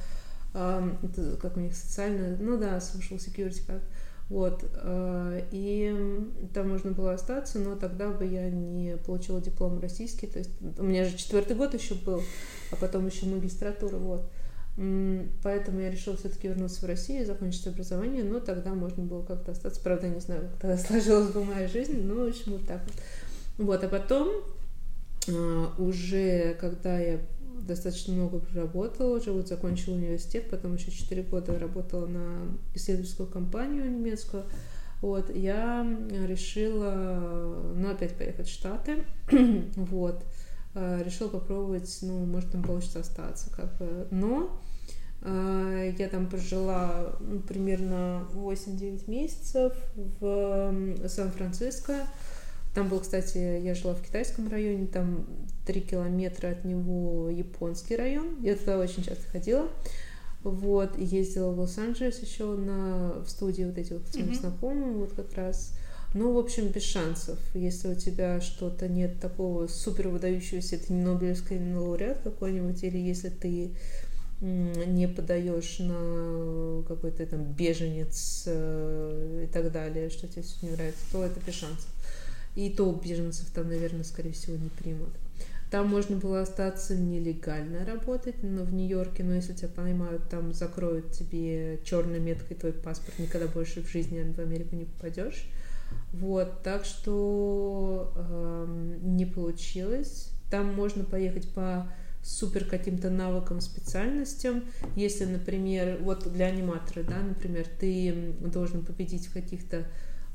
как у них социальная... Ну да, social security card. Вот, и там можно было остаться, но тогда бы я не получила диплом российский, то есть у меня же четвертый год еще был, а потом еще магистратура, вот. Поэтому я решила все-таки вернуться в Россию и закончить образование, но тогда можно было как-то остаться. Правда, не знаю, как тогда сложилась бы моя жизнь, но, в общем, вот так вот. Вот, а потом уже, когда я достаточно много проработала, уже вот закончила университет, потом еще четыре года работала на исследовательскую компанию немецкую, вот, я решила, ну, опять поехать в Штаты, вот, решила попробовать, ну, может, там получится остаться, как бы, но э, я там прожила, ну, примерно восемь-девять месяцев в Сан-Франциско. Там был, кстати, я жила в китайском районе, там три километра от него японский район, я туда очень часто ходила, вот, и ездила в Лос-Анджелес еще на, в студии вот эти вот своим mm-hmm. знакомым, вот как раз. Ну, в общем, без шансов. Если у тебя что-то нет такого супер выдающегося, ты не Нобелевский лауреат какой-нибудь, или если ты не подаешь на какой-то там беженец и так далее, что тебе все не нравится, то это без шансов. И то беженцев там, наверное, скорее всего, не примут. Там можно было остаться нелегально работать, но в Нью-Йорке, но если тебя поймают, там закроют тебе черной меткой твой паспорт, никогда больше в жизни в Америку не попадешь. Вот, так что э, не получилось. Там можно поехать по супер каким-то навыкам, специальностям. Если, например, вот для аниматора, да, например, ты должен победить в каких-то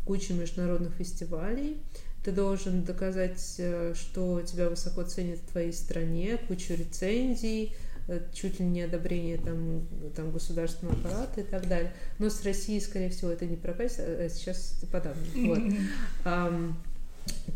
куче международных фестивалей, ты должен доказать, что тебя высоко ценят в твоей стране, кучу рецензий, чуть ли не одобрение там, там государственного аппарата и так далее. Но с Россией, скорее всего, это не прокатит, а сейчас ты подавно. Вот. Um,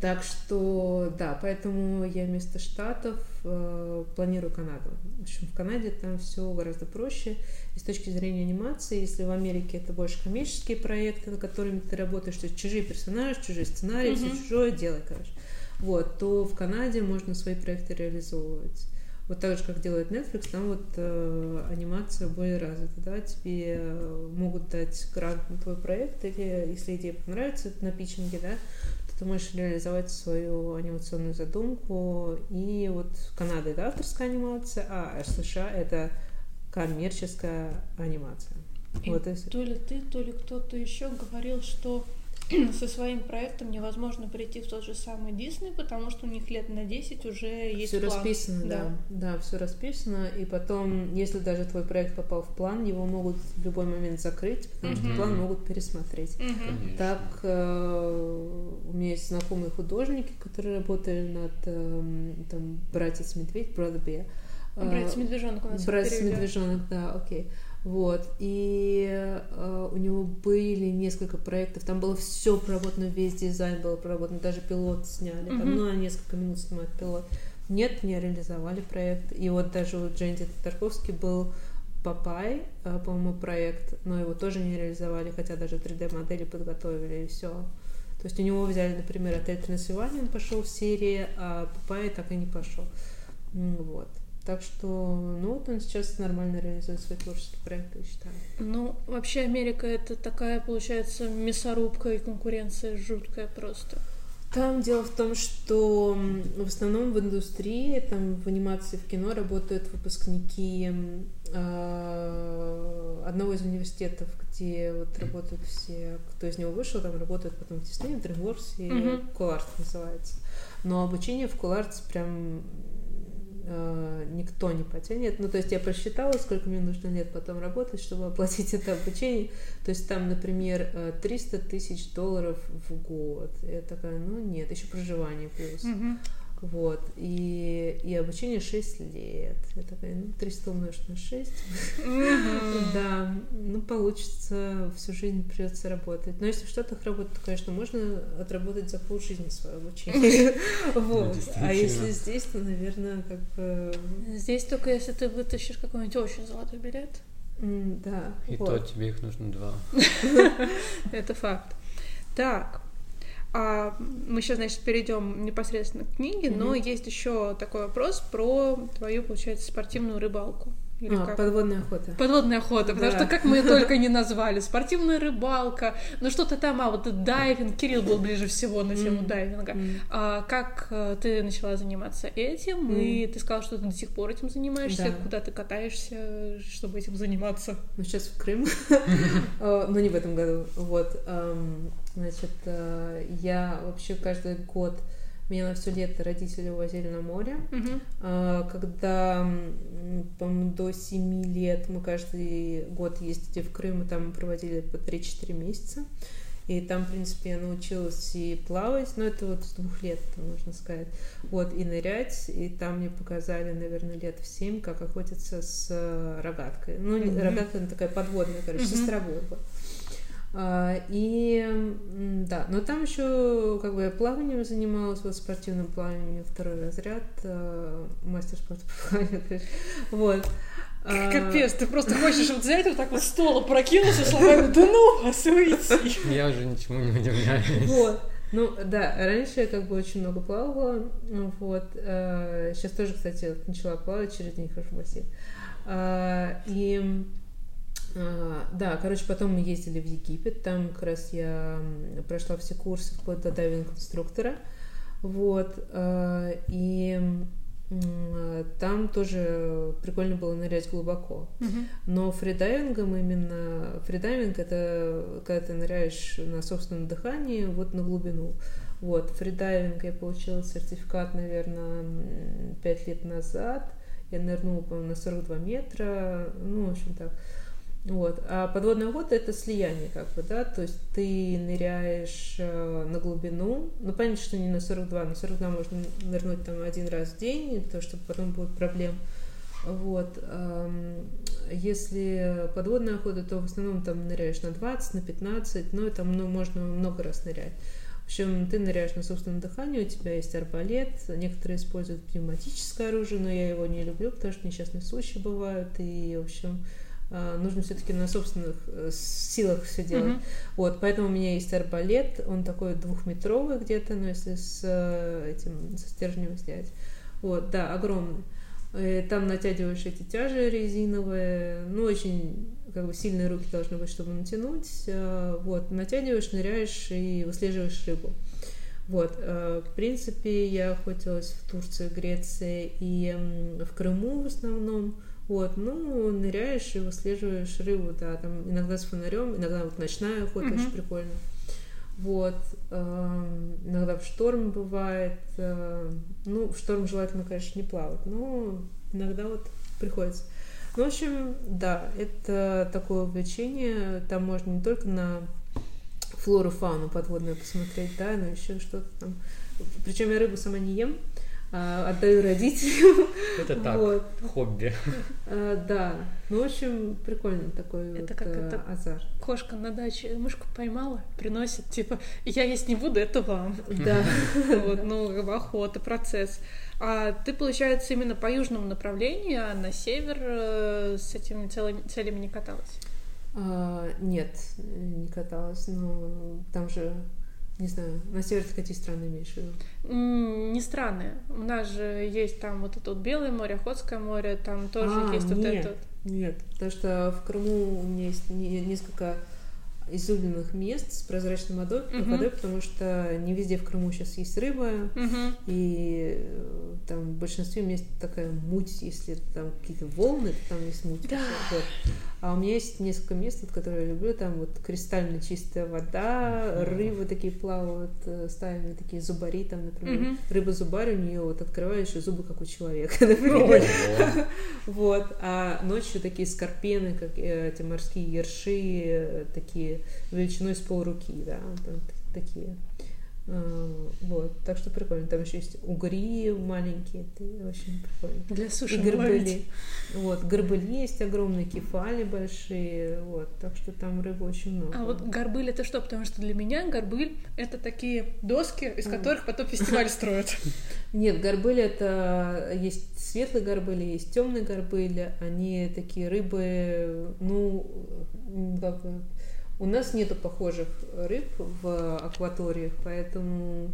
так что, да, поэтому я вместо Штатов uh, планирую Канаду. В общем, в Канаде там все гораздо проще. И с точки зрения анимации, если в Америке это больше коммерческие проекты, на которыми ты работаешь, то есть чужие персонажи, чужие сценарии, mm-hmm. все чужое, делай, короче. Вот, то в Канаде можно свои проекты реализовывать. Вот так же, как делает Netflix, там вот э, анимация более развита, да, тебе могут дать грант на твой проект, или, если идея понравится на питчинге, да, то ты можешь реализовать свою анимационную задумку, и вот Канада — это авторская анимация, а США — это коммерческая анимация. И вот, если... То ли ты, то ли кто-то еще говорил, что со своим проектом невозможно прийти в тот же самый Дисней, потому что у них лет на десять уже есть все план. Все расписано, да. да. Да, все расписано. И потом, если даже твой проект попал в план, его могут в любой момент закрыть, потому mm-hmm. что план могут пересмотреть. Mm-hmm. Так, э, у меня есть знакомые художники, которые работали над э, там, «Братец Медведь», «Brother Bear». «Братец Медвежонок» у нас «Братец переведён. Медвежонок», да, окей. Вот, и э, у него были несколько проектов, там было все проработано, весь дизайн был проработан, даже пилот сняли, mm-hmm. там, ну, на несколько минут снимают пилот. Нет, не реализовали проект, и вот даже у Дженди Тарковский был «Папай», э, по-моему, проект, но его тоже не реализовали, хотя даже три дэ-модели подготовили, и все. То есть у него взяли, например, «Отель Трансильвания», он пошел в серии, а «Папай» так и не пошел, вот. Так что, ну, вот он сейчас нормально реализует свои творческие проекты, я считаю. Ну, вообще Америка — это такая, получается, мясорубка, и конкуренция жуткая просто. Там дело в том, что в основном в индустрии, там в анимации, в кино работают выпускники э, одного из университетов, где вот работают все, кто из него вышел, там работают потом в Дисней, в DreamWorks и mm-hmm. CalArts называется. Но обучение в CalArts прям... никто не потянет. Ну, то есть я просчитала, сколько мне нужно лет потом работать, чтобы оплатить это обучение. То есть там, например, триста тысяч долларов в год. Я такая, ну нет, еще проживание плюс. Mm-hmm. Вот. И, и обучение шесть лет. Я такая, ну, триста умножить на шесть. Mm-hmm. Да. Ну, получится, всю жизнь придется работать. Но если в Штатах работать, то, конечно, можно отработать за полжизни свое обучение. Вот. А если здесь, то, наверное, как бы... Здесь только если ты вытащишь какой-нибудь очень золотой билет. Да. И то тебе их нужно два. Это факт. Так. Мы сейчас, значит, перейдем непосредственно к книге, mm-hmm. но есть еще такой вопрос про твою, получается, спортивную рыбалку. Или а, как? Подводная охота. Подводная охота, потому да. что как мы ее только не назвали. Спортивная рыбалка, ну что-то там, а вот дайвинг, Кирилл был ближе всего на тему mm. дайвинга. Mm. А, как ты начала заниматься этим, mm. и ты сказала, что ты до сих пор этим занимаешься, да. куда ты катаешься, чтобы этим заниматься? Ну сейчас в Крым, но не в этом году. Вот, значит, я вообще каждый год... Меня на все лето родители увозили на море. Uh-huh. Когда, по-моему, до семи лет мы каждый год ездили в Крым, и там проводили по три-четыре месяца. И там, в принципе, я научилась и плавать, но это вот с двух лет, можно сказать. Вот, и нырять, и там мне показали, наверное, лет в семь, как охотиться с рогаткой. Ну, uh-huh. рогатка, она такая подводная, короче, uh-huh. с травой. И да, но там еще как бы я плаванием занималась, вот спортивным плаванием второй разряд, мастер спорта по плаванию, вот. Капец, ты просто хочешь вот взять вот так вот стол прокинулся словами, да ну, а все идти. Я уже ничему не удивляюсь. Вот. Ну да, раньше я как бы очень много плавала, вот. Сейчас тоже, кстати, начала плавать, через день хожу в бассейн. И А, да, короче, потом мы ездили в Египет, там как раз я прошла все курсы вплоть до дайвинг-инструктора, вот, и там тоже прикольно было нырять глубоко, mm-hmm. но фридайвингом именно, фридайвинг это когда ты ныряешь на собственном дыхании, вот на глубину, вот, фридайвинг я получила сертификат, наверное, пять лет назад, я нырнула, по-моему, на сорок два метра, ну, в общем, так. Вот. А подводная охота — это слияние, как бы, да, то есть ты ныряешь э, на глубину, ну, понятно, что не на сорок два, на сорок два можно нырнуть там один раз в день, то, чтобы потом будет проблем, вот, если подводная охота, то в основном там ныряешь на двадцать, на пятнадцать, ну, и там ну, можно много раз нырять, в общем, ты ныряешь на собственном дыхании, у тебя есть арбалет, некоторые используют пневматическое оружие, но я его не люблю, потому что несчастные случаи бывают, и, в общем... нужно все-таки на собственных силах все делать. Uh-huh. Вот, поэтому у меня есть арбалет, он такой двухметровый где-то, но ну, если с этим со стержнем снять. Вот, да, огромный. И там натягиваешь эти тяжи резиновые, ну, очень как бы сильные руки должны быть, чтобы натянуть. Вот, натягиваешь, ныряешь и выслеживаешь рыбу. Вот, в принципе, я охотилась в Турции, Греции и в Крыму в основном. Вот, ну, ныряешь и выслеживаешь рыбу, да, там иногда с фонарем, иногда вот ночная охота, mm-hmm. очень прикольно. Вот, э, иногда в шторм бывает, э, ну, в шторм желательно, конечно, не плавать, но иногда вот приходится. Ну, в общем, да, это такое увлечение, там можно не только на флору, фауну подводную посмотреть, да, но еще что-то там. Причем я рыбу сама не ем. Отдаю родителям. Это так, вот. Хобби. А, да, ну, в общем, прикольно такой это вот, как э, это азарт. Кошка на даче мышку поймала, приносит, типа, я есть не буду, это вам. Да. Вот, ну, охота, процесс. А ты, получается, именно по южному направлению, а на север с этими целями не каталась? А, нет, не каталась, но там же... Не знаю, на север ты какие страны имеешь в виду? Не страны. У нас же есть там вот это вот Белое море, Охотское море, там тоже а, есть нет, вот это вот. Нет, потому что в Крыму у меня есть несколько излюбленных мест с прозрачной водой, uh-huh. потому что не везде в Крыму сейчас есть рыба, uh-huh. и там в большинстве мест такая муть, если там какие-то волны, то там есть муть. Да. Вот. А у меня есть несколько мест, вот, которые я люблю, там вот кристально чистая вода, uh-huh. рыбы такие плавают, стаями такие зубари, там, например, uh-huh. рыба-зубарь, у нее вот открываешь и зубы, как у человека, например. Вот, а ночью такие скорпены, как эти морские ерши, такие величиной с полруки, да, там такие. Вот, так что прикольно. Там еще есть угри маленькие, это очень прикольно. Для суши горбыли. Вот, горбыли есть огромные, кефали большие, вот, так что там рыбы очень много. А вот горбыль это что? Потому что для меня горбыль это такие доски, из которых потом фестиваль строят. Нет, горбыли это есть светлые горбыли, есть темные горбыли, они такие рыбы, ну, как бы у нас нету похожих рыб в акваториях, поэтому,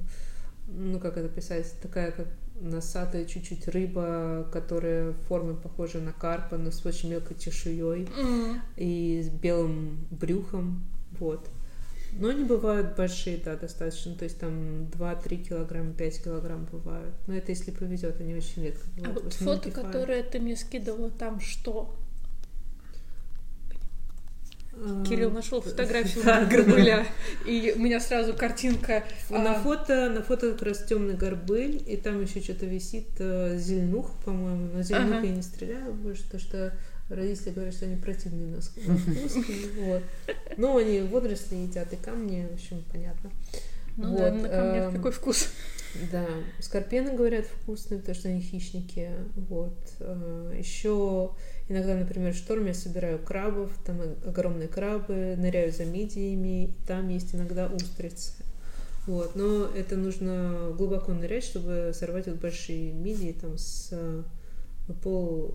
ну, как это писать, такая, как носатая чуть-чуть рыба, которая формой похожа на карпа, но с очень мелкой чешуей mm. и с белым брюхом, вот. Но они бывают большие, да, достаточно, то есть там два-три килограмма, пять килограмм бывают. Но это если повезет, они очень редко бывают. А вот фото, кефают. Которое ты мне скидывала, там что? Кирилл нашел фотографию горбыля, и у меня сразу картинка. На фото, на фото как раз темный горбыль, и там еще что-то висит, зеленух, по-моему, но зеленух ага. я не стреляю больше, потому что родители говорят, что они противные на вкус, вот. Но они водоросли едят и камни, в общем, понятно. Ну вот. Да, на камнях какой вкус. Да, скорпионы, говорят, вкусные, потому что они хищники, вот. Еще иногда, например, в шторм я собираю крабов, там огромные крабы, ныряю за мидиями, и там есть иногда устрицы, вот. Но это нужно глубоко нырять, чтобы сорвать вот большие мидии, там, с... Пол,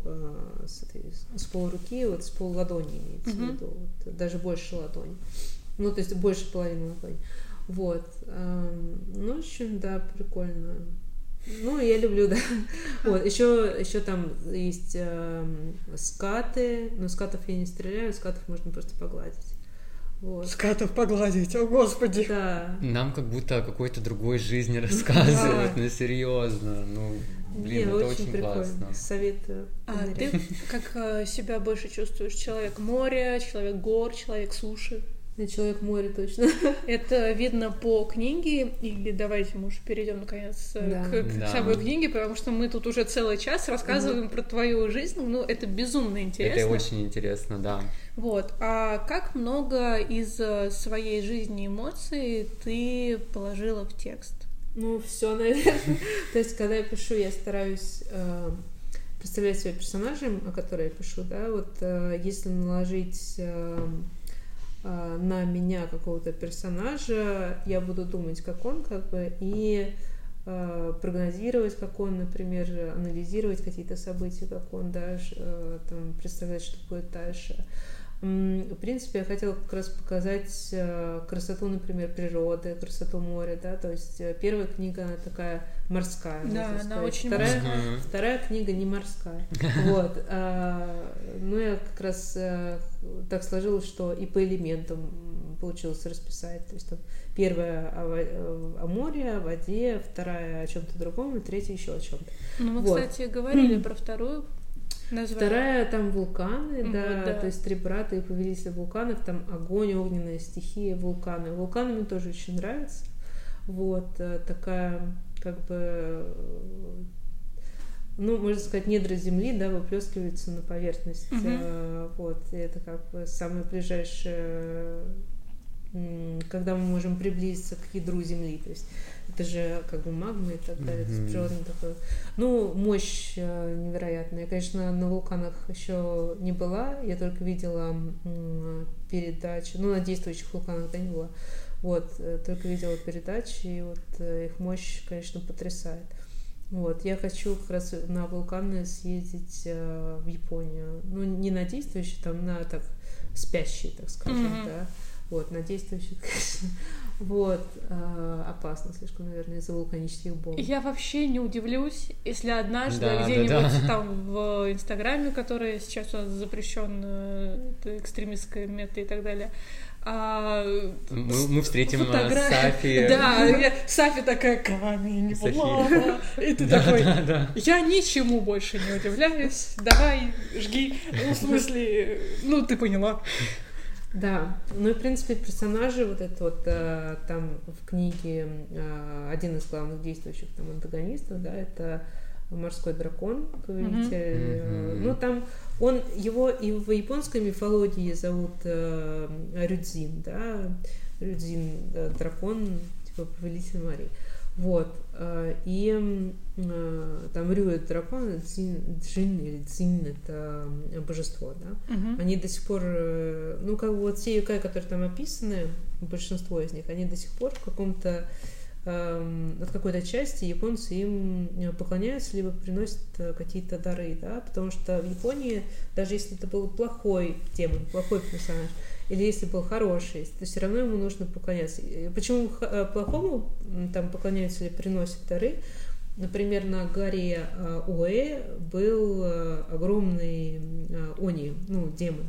с, этой, с пол руки, вот с пол ладони имеется uh-huh. в виду, вот, даже больше ладони, ну то есть больше половины ладони, вот, ну в общем, да, прикольно, ну я люблю, да, вот, еще, еще там есть э, скаты, но скатов я не стреляю, скатов можно просто погладить. Вот. Скатов погладить, о господи. Да. Нам как будто о какой-то другой жизни рассказывают, да. Ну серьезно, ну блин, не, это очень, очень классно. Советую. А ты как себя больше чувствуешь? Человек моря, человек гор, человек суши? Да, человек моря точно. Это видно по книге, или давайте мы уже перейдем наконец да. к, к да. самой книге, потому что мы тут уже целый час рассказываем угу. про твою жизнь, ну это безумно интересно. Это очень интересно, да. Вот, а как много из своей жизни эмоций ты положила в текст? Ну, все, наверное. То есть, когда я пишу, я стараюсь э, представлять себя персонажем, о котором я пишу, да, вот э, если наложить э, э, на меня какого-то персонажа, я буду думать, как он, как бы, и э, прогнозировать, как он, например, анализировать какие-то события, как он, да, э, там, представлять, что будет дальше. В принципе, я хотела как раз показать красоту, например, природы, красоту моря, да, то есть первая книга, она такая морская, да, она сказать. Очень вторая, морская. Вторая книга не морская, вот, а, ну, я как раз а, так сложилось, что и по элементам получилось расписать, то есть там первая о, о море, о воде, вторая о чем-то другом, и третья еще о чем-то. Ну, мы, вот. Кстати, говорили про вторую. Название. Вторая там вулканы, mm-hmm, да, да, то есть три брата и повелители вулканов, там огонь, огненная стихия, вулканы. Вулканы мне тоже очень нравятся, вот, такая, как бы, ну, можно сказать, недра земли, да, выплескиваются на поверхность, mm-hmm. вот, и это как бы самое ближайшее, когда мы можем приблизиться к ядру земли, то есть это же как бы магма и так далее, mm-hmm. природный такой. Ну, мощь э, невероятная. Я, конечно, на вулканах еще не была, я только видела э, передачи, ну, на действующих вулканах да не была, вот, э, только видела передачи, и вот э, их мощь, конечно, потрясает. Вот, я хочу как раз на вулканы съездить э, в Японию, ну, не на действующие, там, на, так, спящие, так скажем, mm-hmm. да, вот, на действующие, конечно. Вот, э, опасно слишком, наверное, из-за вулканических бомб. Я вообще не удивлюсь, если однажды да, где-нибудь да, да. там в Инстаграме, который сейчас у нас запрещен экстремистской метой и так далее, а... мы, мы встретим фотографии. Сафи. Да, я, Сафи такая, камень, лава. И ты да, такой, да, да. я ничему больше не удивляюсь, давай, жги. Ну, в смысле, ну, ты поняла. Да, ну и в принципе персонажи, вот этот вот э, там в книге э, один из главных действующих там антагонистов, да, это морской дракон, говорите, mm-hmm. э, ну там он, его и в японской мифологии зовут э, Рюдзин, да, Рюдзин, э, дракон, типа повелитель морей, вот, э, и э, там Рю это дракон, Дзин, Джин или Дзин это божество, да, uh-huh. они до сих пор, ну как бы вот все юкай, которые там описаны, большинство из них, они до сих пор в каком-то, э, от какой-то части японцы им поклоняются, либо приносят какие-то дары, да, потому что в Японии, даже если это был плохой демон, плохой персонаж, или если был хороший, то все равно ему нужно поклоняться. Почему плохому там поклоняются или приносят дары? Например, на горе Оэ был огромный они, ну, демон.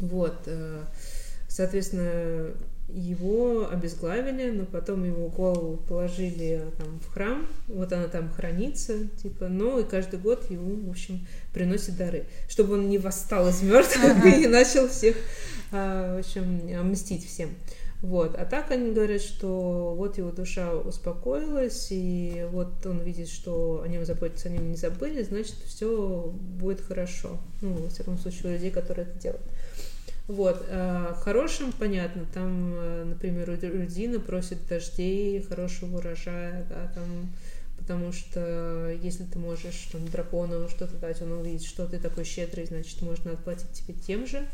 Вот. Соответственно, его обезглавили, но потом его голову положили там в храм, вот она там хранится, типа, ну и каждый год ему, в общем, приносят дары, чтобы он не восстал из мертвых и начал всех, в общем, мстить всем. Вот. А так они говорят, что вот его душа успокоилась, и вот он видит, что о нем заботятся, о нем не забыли, значит, все будет хорошо. Ну, во всяком случае, у людей, которые это делают. Вот. Хорошим, понятно, там, например, у Рюдзина просит дождей, хорошего урожая, да, там, потому что если ты можешь там дракону что-то дать, он увидит, что ты такой щедрый, значит, можно отплатить тебе тем же.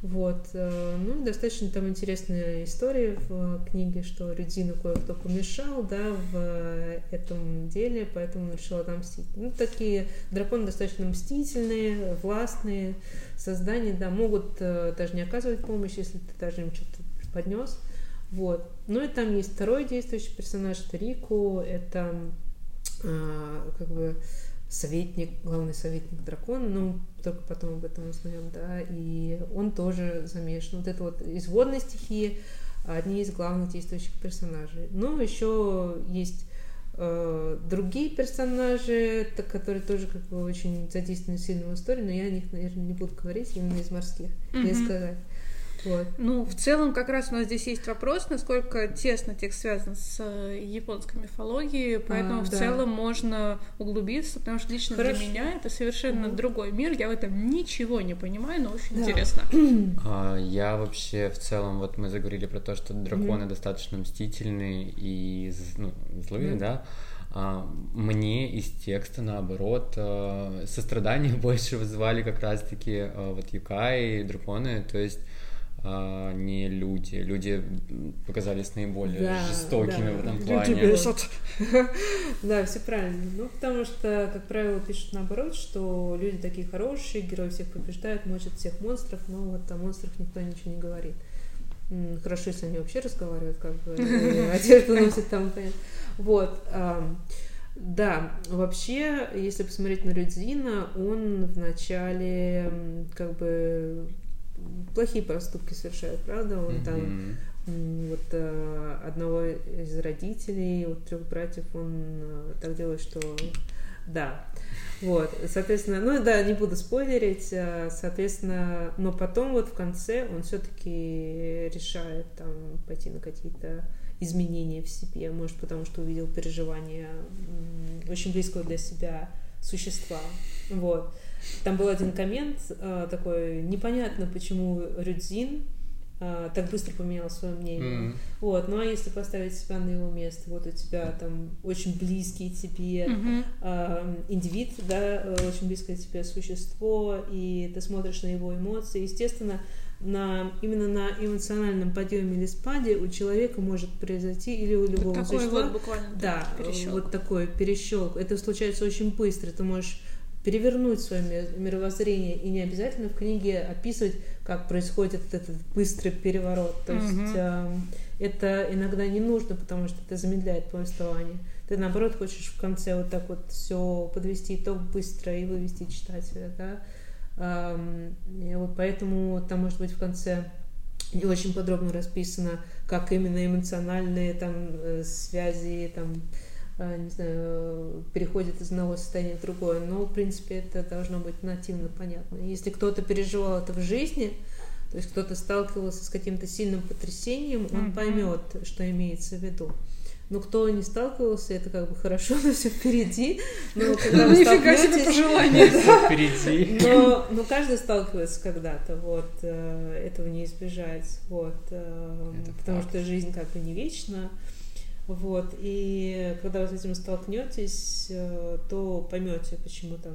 Вот. Ну, достаточно там интересная история в книге, что Рюдзину кое-кто помешал, да, в этом деле, поэтому он решил отомстить. Ну, такие драконы достаточно мстительные, властные создания, да, могут даже не оказывать помощь, если ты даже им что-то поднес. Вот. Ну, и там есть второй действующий персонаж, это Рику, это а, как бы советник, главный советник дракона, но только потом об этом узнаем, да, и он тоже замешан. Вот это вот из водной стихии одни из главных действующих персонажей. Но еще есть э, другие персонажи, которые тоже как бы очень задействованы сильно в истории, но я о них, наверное, не буду говорить, именно из морских, не mm-hmm. сказать. Вот. Ну, в целом, как раз у нас здесь есть вопрос, насколько тесно текст связан с японской мифологией, поэтому а, в да. целом можно углубиться, потому что лично Хорошо. Для меня это совершенно mm-hmm. другой мир, я в этом ничего не понимаю, но очень да. интересно. А, я вообще в целом, вот мы заговорили про то, что драконы mm-hmm. достаточно мстительные и ну, злые, mm-hmm. да? Мне из текста, наоборот, сострадание больше вызывали как раз-таки вот юкаи, драконы, то есть Uh, не люди. Люди показались наиболее да, жестокими да. в этом плане. Люди бесят. Да, все правильно. Ну, потому что, как правило, пишут наоборот, что люди такие хорошие, герои всех побеждают, мочат всех монстров, но вот о монстрах никто ничего не говорит. Хорошо, если они вообще разговаривают, как бы, одежду носят там. Вот. Да, вообще, если посмотреть на Рюдзина, он вначале как бы плохие поступки совершает, правда? Он mm-hmm. там вот а, одного из родителей, вот трех братьев, он а, так делает, что да. Вот, соответственно, ну да, не буду спойлерить, а, соответственно, но потом вот в конце он все-таки решает там пойти на какие-то изменения в себе, может, потому что увидел переживания м- очень близкого для себя существа, вот. Там был один коммент э, такой, непонятно, почему Рюдзин э, так быстро поменял свое мнение. Mm-hmm. Вот, ну а если поставить себя на его место, вот у тебя там очень близкий тебе mm-hmm. э, индивид, да, очень близкое тебе существо, и ты смотришь на его эмоции, естественно, на, именно на эмоциональном подъеме или спаде у человека может произойти или у любого вот существа. Вот, буквально, да, перещелк. Вот такой перещелк. Это случается очень быстро, ты можешь перевернуть свое мировоззрение, и не обязательно в книге описывать, как происходит этот быстрый переворот. То угу. есть э, это иногда не нужно, потому что это замедляет повествование. Ты, наоборот, хочешь в конце вот так вот все подвести итог быстро и вывести читателя, да? Э, и вот поэтому там, может быть, в конце не очень подробно расписано, как именно эмоциональные там связи, там, не знаю, переходит из одного состояния в другое, но, в принципе, это должно быть нативно понятно. Если кто-то переживал это в жизни, то есть кто-то сталкивался с каким-то сильным потрясением, он mm-hmm. поймет, что имеется в виду. Но кто не сталкивался, это как бы хорошо, но все впереди. Но когда вы сталкиваетесь... Но каждый сталкивается когда-то, вот, этого не избежать, вот, потому что жизнь как бы не вечна. Вот, и когда вы с этим столкнетесь, то поймете, почему там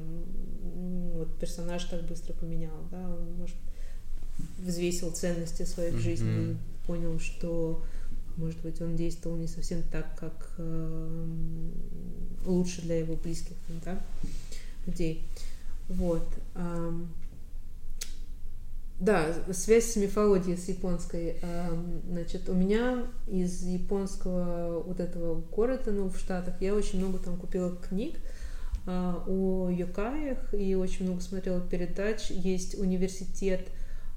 вот персонаж так быстро поменял, да, он, может, взвесил ценности своей mm-hmm. жизни, понял, что, может быть, он действовал не совсем так, как э, лучше для его близких, да, людей. Вот. Да, связь с мифологией, с японской. Значит, у меня из японского вот этого города, ну, в Штатах, я очень много там купила книг о юкаях и очень много смотрела передач. Есть университет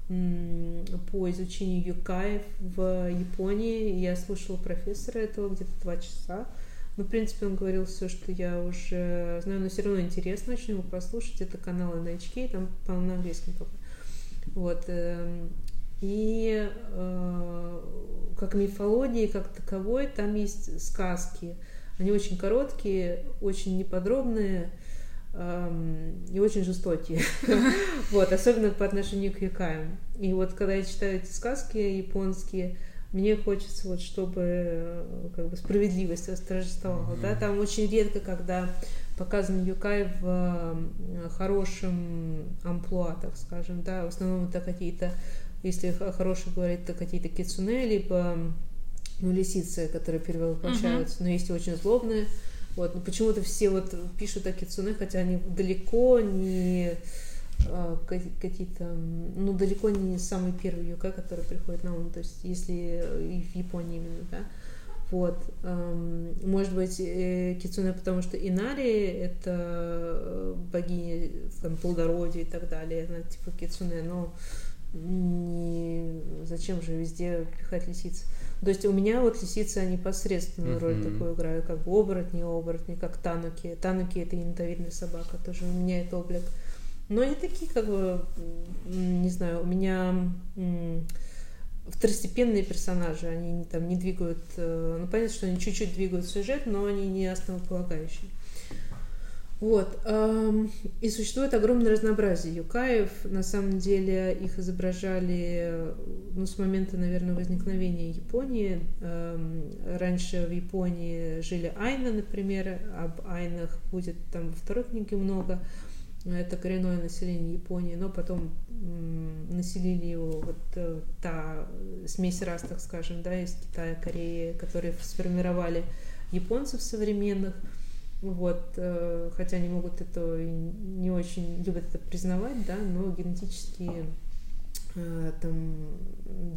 по изучению юкаев в Японии. Я слушала профессора этого где-то два часа. Ну, в принципе, он говорил все, что я уже знаю, но все равно интересно очень его послушать. Это канал эн эйч кей, там на английском только. Вот. И э, как мифологии, как таковой, там есть сказки. Они очень короткие, очень неподробные э, и очень жестокие. Вот, особенно по отношению к юкаям. И вот когда я читаю эти сказки японские, мне хочется, вот, чтобы как бы справедливость восторжествовала. Mm-hmm. Да? Там очень редко, когда показан юкай в хорошем амплуа, так скажем. Да? В основном это какие-то, если хорошие говорить, это какие-то кицуне, либо ну, лисицы, которые перевоплощаются. Mm-hmm. Но есть и очень злобные. Вот. Но почему-то все вот пишут о кицуне, хотя они далеко не... какие-то, ну, далеко не самый первый юкай, который приходит на ум, то есть, если в Японии именно, да, вот, может быть, кицуне, потому что Инари, это богиня, там, плодородия и так далее, она, типа, кицуне, но не... зачем же везде пихать лисиц? То есть, у меня вот лисицы, они посредственную mm-hmm. роль такую играют, как бы оборотни, оборотни, как тануки, тануки, это янтовидная собака, тоже меняет облик. Но они такие, как бы, не знаю, у меня второстепенные персонажи, они там не двигают, ну, понятно, что они чуть-чуть двигают сюжет, но они не основополагающие. Вот. И существует огромное разнообразие юкаев, на самом деле их изображали, ну, с момента, наверное, возникновения Японии. Раньше в Японии жили айны, например, об айнах будет там во второй книге много. Это коренное население Японии, но потом м, населили его вот э, та смесь рас, так скажем, да, из Китая, Кореи, которые сформировали японцев современных. Вот, э, хотя они могут это не очень любят это признавать, да, но генетически э, там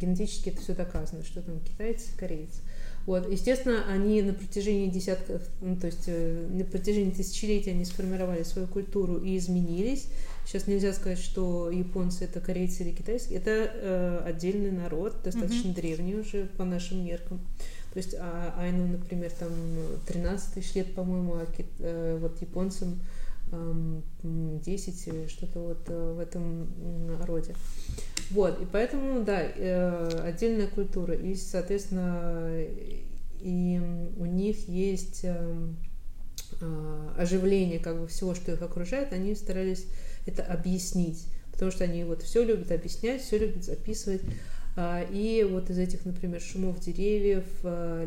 генетически это все доказано, что там китайцы, корейцы. Вот, естественно, они на протяжении десятков, ну, то есть э, на протяжении тысячелетий они сформировали свою культуру и изменились. Сейчас нельзя сказать, что японцы это корейцы или китайцы, это э, отдельный народ, достаточно mm-hmm. древний уже по нашим меркам. То есть а, айну, например, там тринадцать тысяч лет, по-моему, а кит, э, вот японцам десять или что-то вот в этом роде. Вот, и поэтому, да, отдельная культура. И, соответственно, и у них есть оживление как бы всего, что их окружает. Они старались это объяснить, потому что они вот все любят объяснять, все любят записывать. И вот из этих, например, шумов деревьев,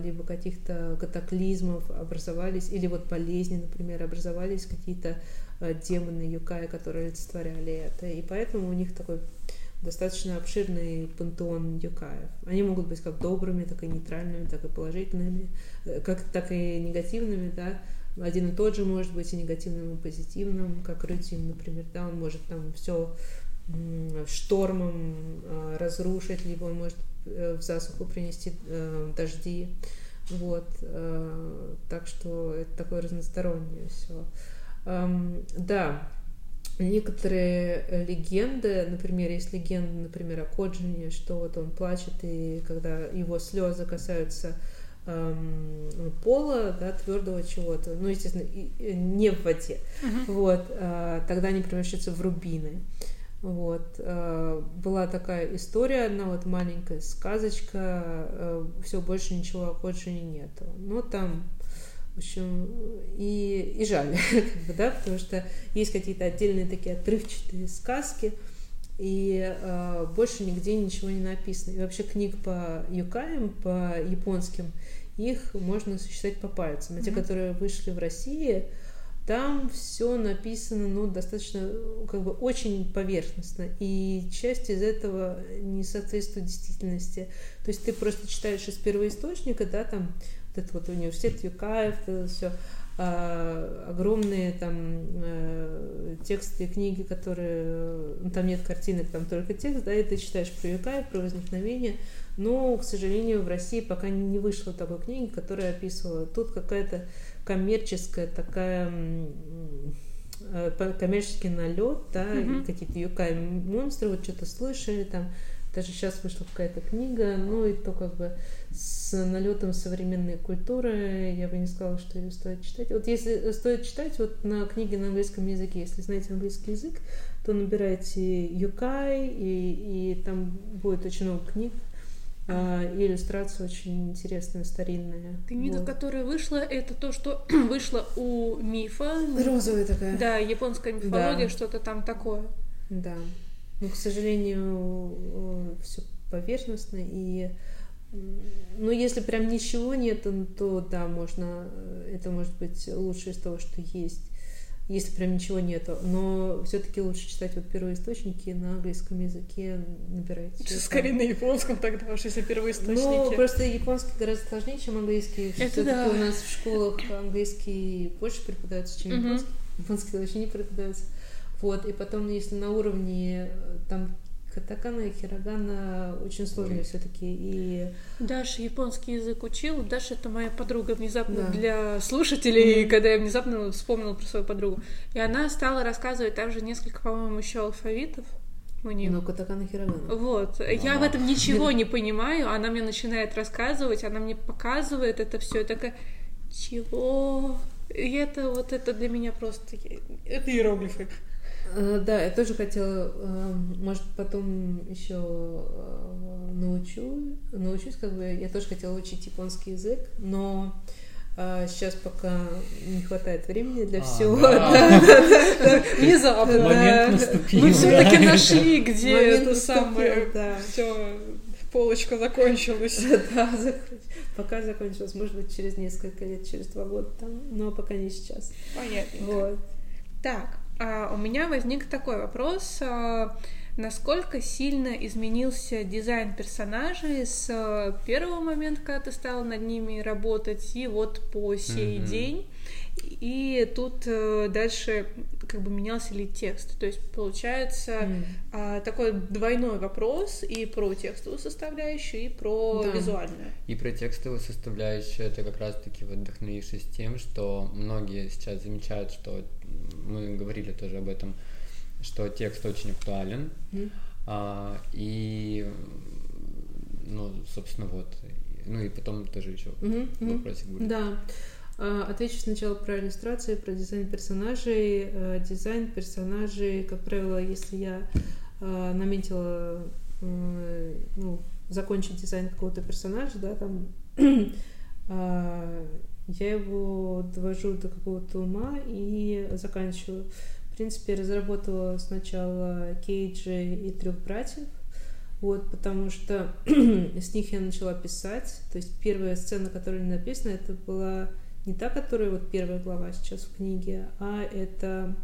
либо каких-то катаклизмов образовались, или вот болезни, например, образовались какие-то демоны юкаи, которые олицетворяли это. И поэтому у них такой достаточно обширный пантеон юкаев. Они могут быть как добрыми, так и нейтральными, так и положительными, как, так и негативными, да. Один и тот же может быть и негативным, и позитивным, как Рюдзин, например, да, он может там все... штормом э, разрушить, либо он может э, в засуху принести э, дожди. Вот. Э, так что это такое разностороннее все. Эм, да, некоторые легенды, например, есть легенда, например, о Кодзине, что вот он плачет, и когда его слезы касаются пола, да, твердого чего-то, ну, естественно, и, и не в воде, uh-huh. вот, а, тогда они превращаются в рубины. Вот, а, была такая история, одна вот маленькая сказочка, а, все, больше ничего о Кодзине нету, но там, в общем, и, и жаль, да, потому что есть какие-то отдельные такие отрывчатые сказки, и э, больше нигде ничего не написано. И вообще книг по юкаям, по японским, их можно сосчитать по пальцам. А mm-hmm. те, которые вышли в России, там все написано, ну, достаточно, как бы, очень поверхностно. И часть из этого не соответствует действительности. То есть ты просто читаешь из первоисточника, да, там, вот этот вот университет юкаев, это все... огромные там тексты книги, которые... Ну, там нет картинок, там только текст, да, и ты читаешь про века и про возникновение. Но, к сожалению, в России пока не вышло такой книги, которая описывала. Тут какая-то коммерческая такая... коммерческий налет, да, mm-hmm. какие-то юкай-монстры, вот что-то слышали там. Даже сейчас вышла какая-то книга, ну и то как бы с налетом современной культуры, я бы не сказала, что ее стоит читать. Вот если стоит читать, вот на книге на английском языке, если знаете английский язык, то набирайте юкай, и, и там будет очень много книг, mm-hmm. и иллюстрации очень интересные, старинные. Книга, вот. Которая вышла, это то, что вышло у мифа. Розовая такая. Да, японская мифология, да. Что-то там такое. Да. Но, к сожалению, все поверхностно, и ну, если прям ничего нет, то да, можно, это может быть лучше из того, что есть, если прям ничего нету. Но все-таки лучше читать вот первоисточники на английском языке, набирайте. Скорее на японском тогда, уж если первоисточники. Ну, просто японский гораздо сложнее, чем английский. Это да. У нас в школах английский больше преподается, чем угу. японский. Японский вообще не преподается. Вот, и потом, если на уровне там катакана и хирогана, очень сложно все-таки. И... Даша японский язык учила. Даша — это моя подруга внезапно да. для слушателей, mm-hmm. когда я внезапно вспомнила про свою подругу. И она стала рассказывать также несколько, по-моему, еще алфавитов. Ну, катакана, хирогана. Вот. А-а-а. Я в этом ничего не понимаю. Она мне начинает рассказывать, она мне показывает это все. Я такая, чего? И это вот это для меня просто... Это иероглифы. Да, я тоже хотела, может, потом еще научу, научусь, как бы, я тоже хотела учить японский язык, но сейчас пока не хватает времени для а, всего. Внезапно. Момент наступил. Мы все-таки нашли, где это самое, все, полочка закончилась. Да, пока закончилась, может быть, через несколько лет, через два года, но пока не сейчас. Понятно. Так. Uh, у меня возник такой вопрос, uh, насколько сильно изменился дизайн персонажей с uh, первого момента, когда ты стала над ними работать, и вот по сей mm-hmm. день, и тут uh, дальше как бы менялся ли текст, то есть получается mm-hmm. uh, такой двойной вопрос и про текстовую составляющую, и про да. визуальную. И про текстовую составляющую, это как раз-таки вот вдохновившись тем, что многие сейчас замечают, что мы говорили тоже об этом, что текст очень актуален, mm. а, и, ну, собственно, вот, ну, и потом тоже еще mm-hmm. вопросик будет. Да, отвечу сначала про иллюстрации, про дизайн персонажей. Дизайн персонажей, как правило, если я наметила, ну, закончить дизайн какого-то персонажа, да, там... Я его довожу до какого-то ума и заканчиваю. В принципе, я разработала сначала Кейджи и трех братьев, вот, потому что с них я начала писать. То есть первая сцена, которая не написана, это была не та, которая вот первая глава сейчас в книге, а это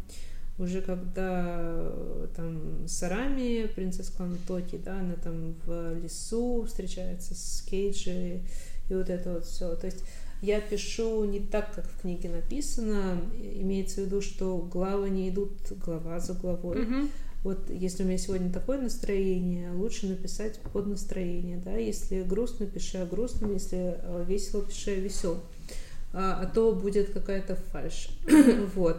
уже когда там Сарами, принцесса клана Токи, да, она там в лесу встречается с Кейджи и вот это вот все. То есть я пишу не так, как в книге написано. Имеется в виду, что главы не идут глава за главой. Mm-hmm. Вот если у меня сегодня такое настроение, лучше написать под настроение. Да? Если грустно, пиши о грустном. Если весело, пиши о веселом. А, а то будет какая-то фальшь. Вот.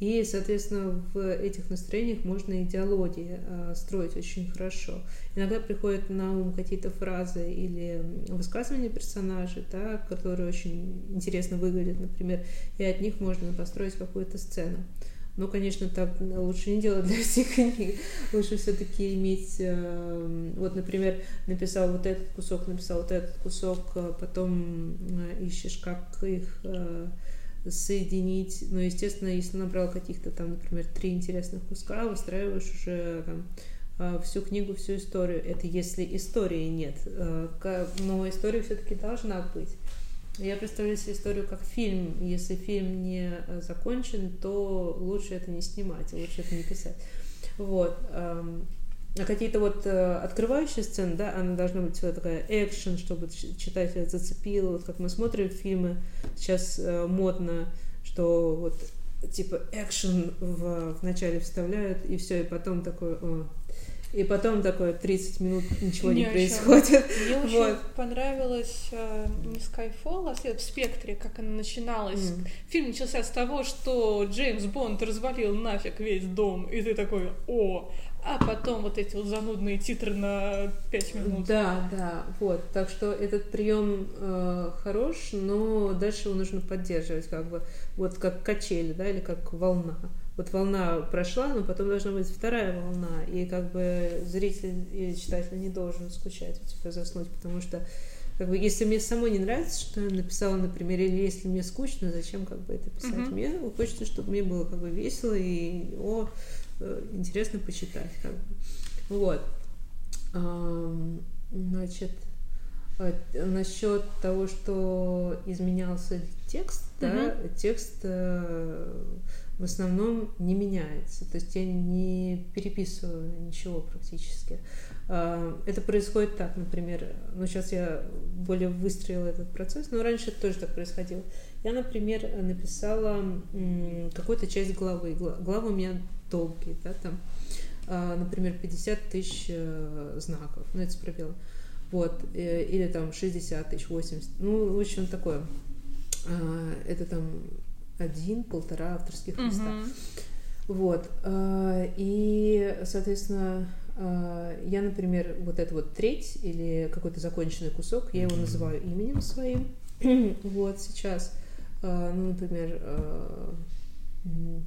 И, соответственно, в этих настроениях можно и диалоги э, строить очень хорошо. Иногда приходят на ум какие-то фразы или высказывания персонажей, да, которые очень интересно выглядят, например, и от них можно построить какую-то сцену. Но, конечно, так лучше не делать для всех книг. Лучше все-таки иметь... Э, вот, например, написал вот этот кусок, написал вот этот кусок, потом э, ищешь, как их... Э, соединить, но, ну, естественно, если набрал каких-то там, например, три интересных куска, выстраиваешь уже там всю книгу, всю историю. Это если истории нет, но история все-таки должна быть. Я представляю себе историю как фильм. Если фильм не закончен, то лучше это не снимать, лучше это не писать. Вот. А какие-то вот э, открывающие сцены, да, она должна быть всегда такая экшен, чтобы читателя зацепило. Вот как мы смотрим фильмы, сейчас э, модно, что вот типа экшен в, в начале вставляют, и все, и потом такой... О. И потом такое тридцать минут ничего мне не происходит. Еще, мне вот. Очень понравилось э, не Skyfall, а в Спектре, как она начиналась. Mm. Фильм начался с того, что Джеймс Бонд развалил нафиг весь дом, и ты такой «О!». А потом вот эти вот занудные титры на пять минут. Да, да, вот. Так что этот прием э, хорош, но дальше его нужно поддерживать, как бы вот как качели, да, или как волна. Вот волна прошла, но потом должна быть вторая волна, и как бы зритель или читатель не должен скучать, у тебя заснуть, потому что как бы, если мне самой не нравится, что я написала, например, или если мне скучно, зачем как бы это писать? Mm-hmm. Мне хочется, чтобы мне было как бы весело и о, интересно почитать. Как бы. Вот. Значит, насчет того, что изменялся текст, mm-hmm. да, текст... в основном не меняется, то есть я не переписываю ничего практически. Это происходит так, например, ну сейчас я более выстроила этот процесс, но раньше это тоже так происходило. Я, например, написала какую-то часть главы, главы у меня долгие, да, там, например, пятьдесят тысяч знаков, ну это с пробелом, вот, или там шестьдесят тысяч, восемьдесят, ну в общем такое, это там один-полтора авторских листа. Uh-huh. Вот. И, соответственно, я, например, вот эту вот треть или какой-то законченный кусок, я его называю именем своим. Вот сейчас, ну, например,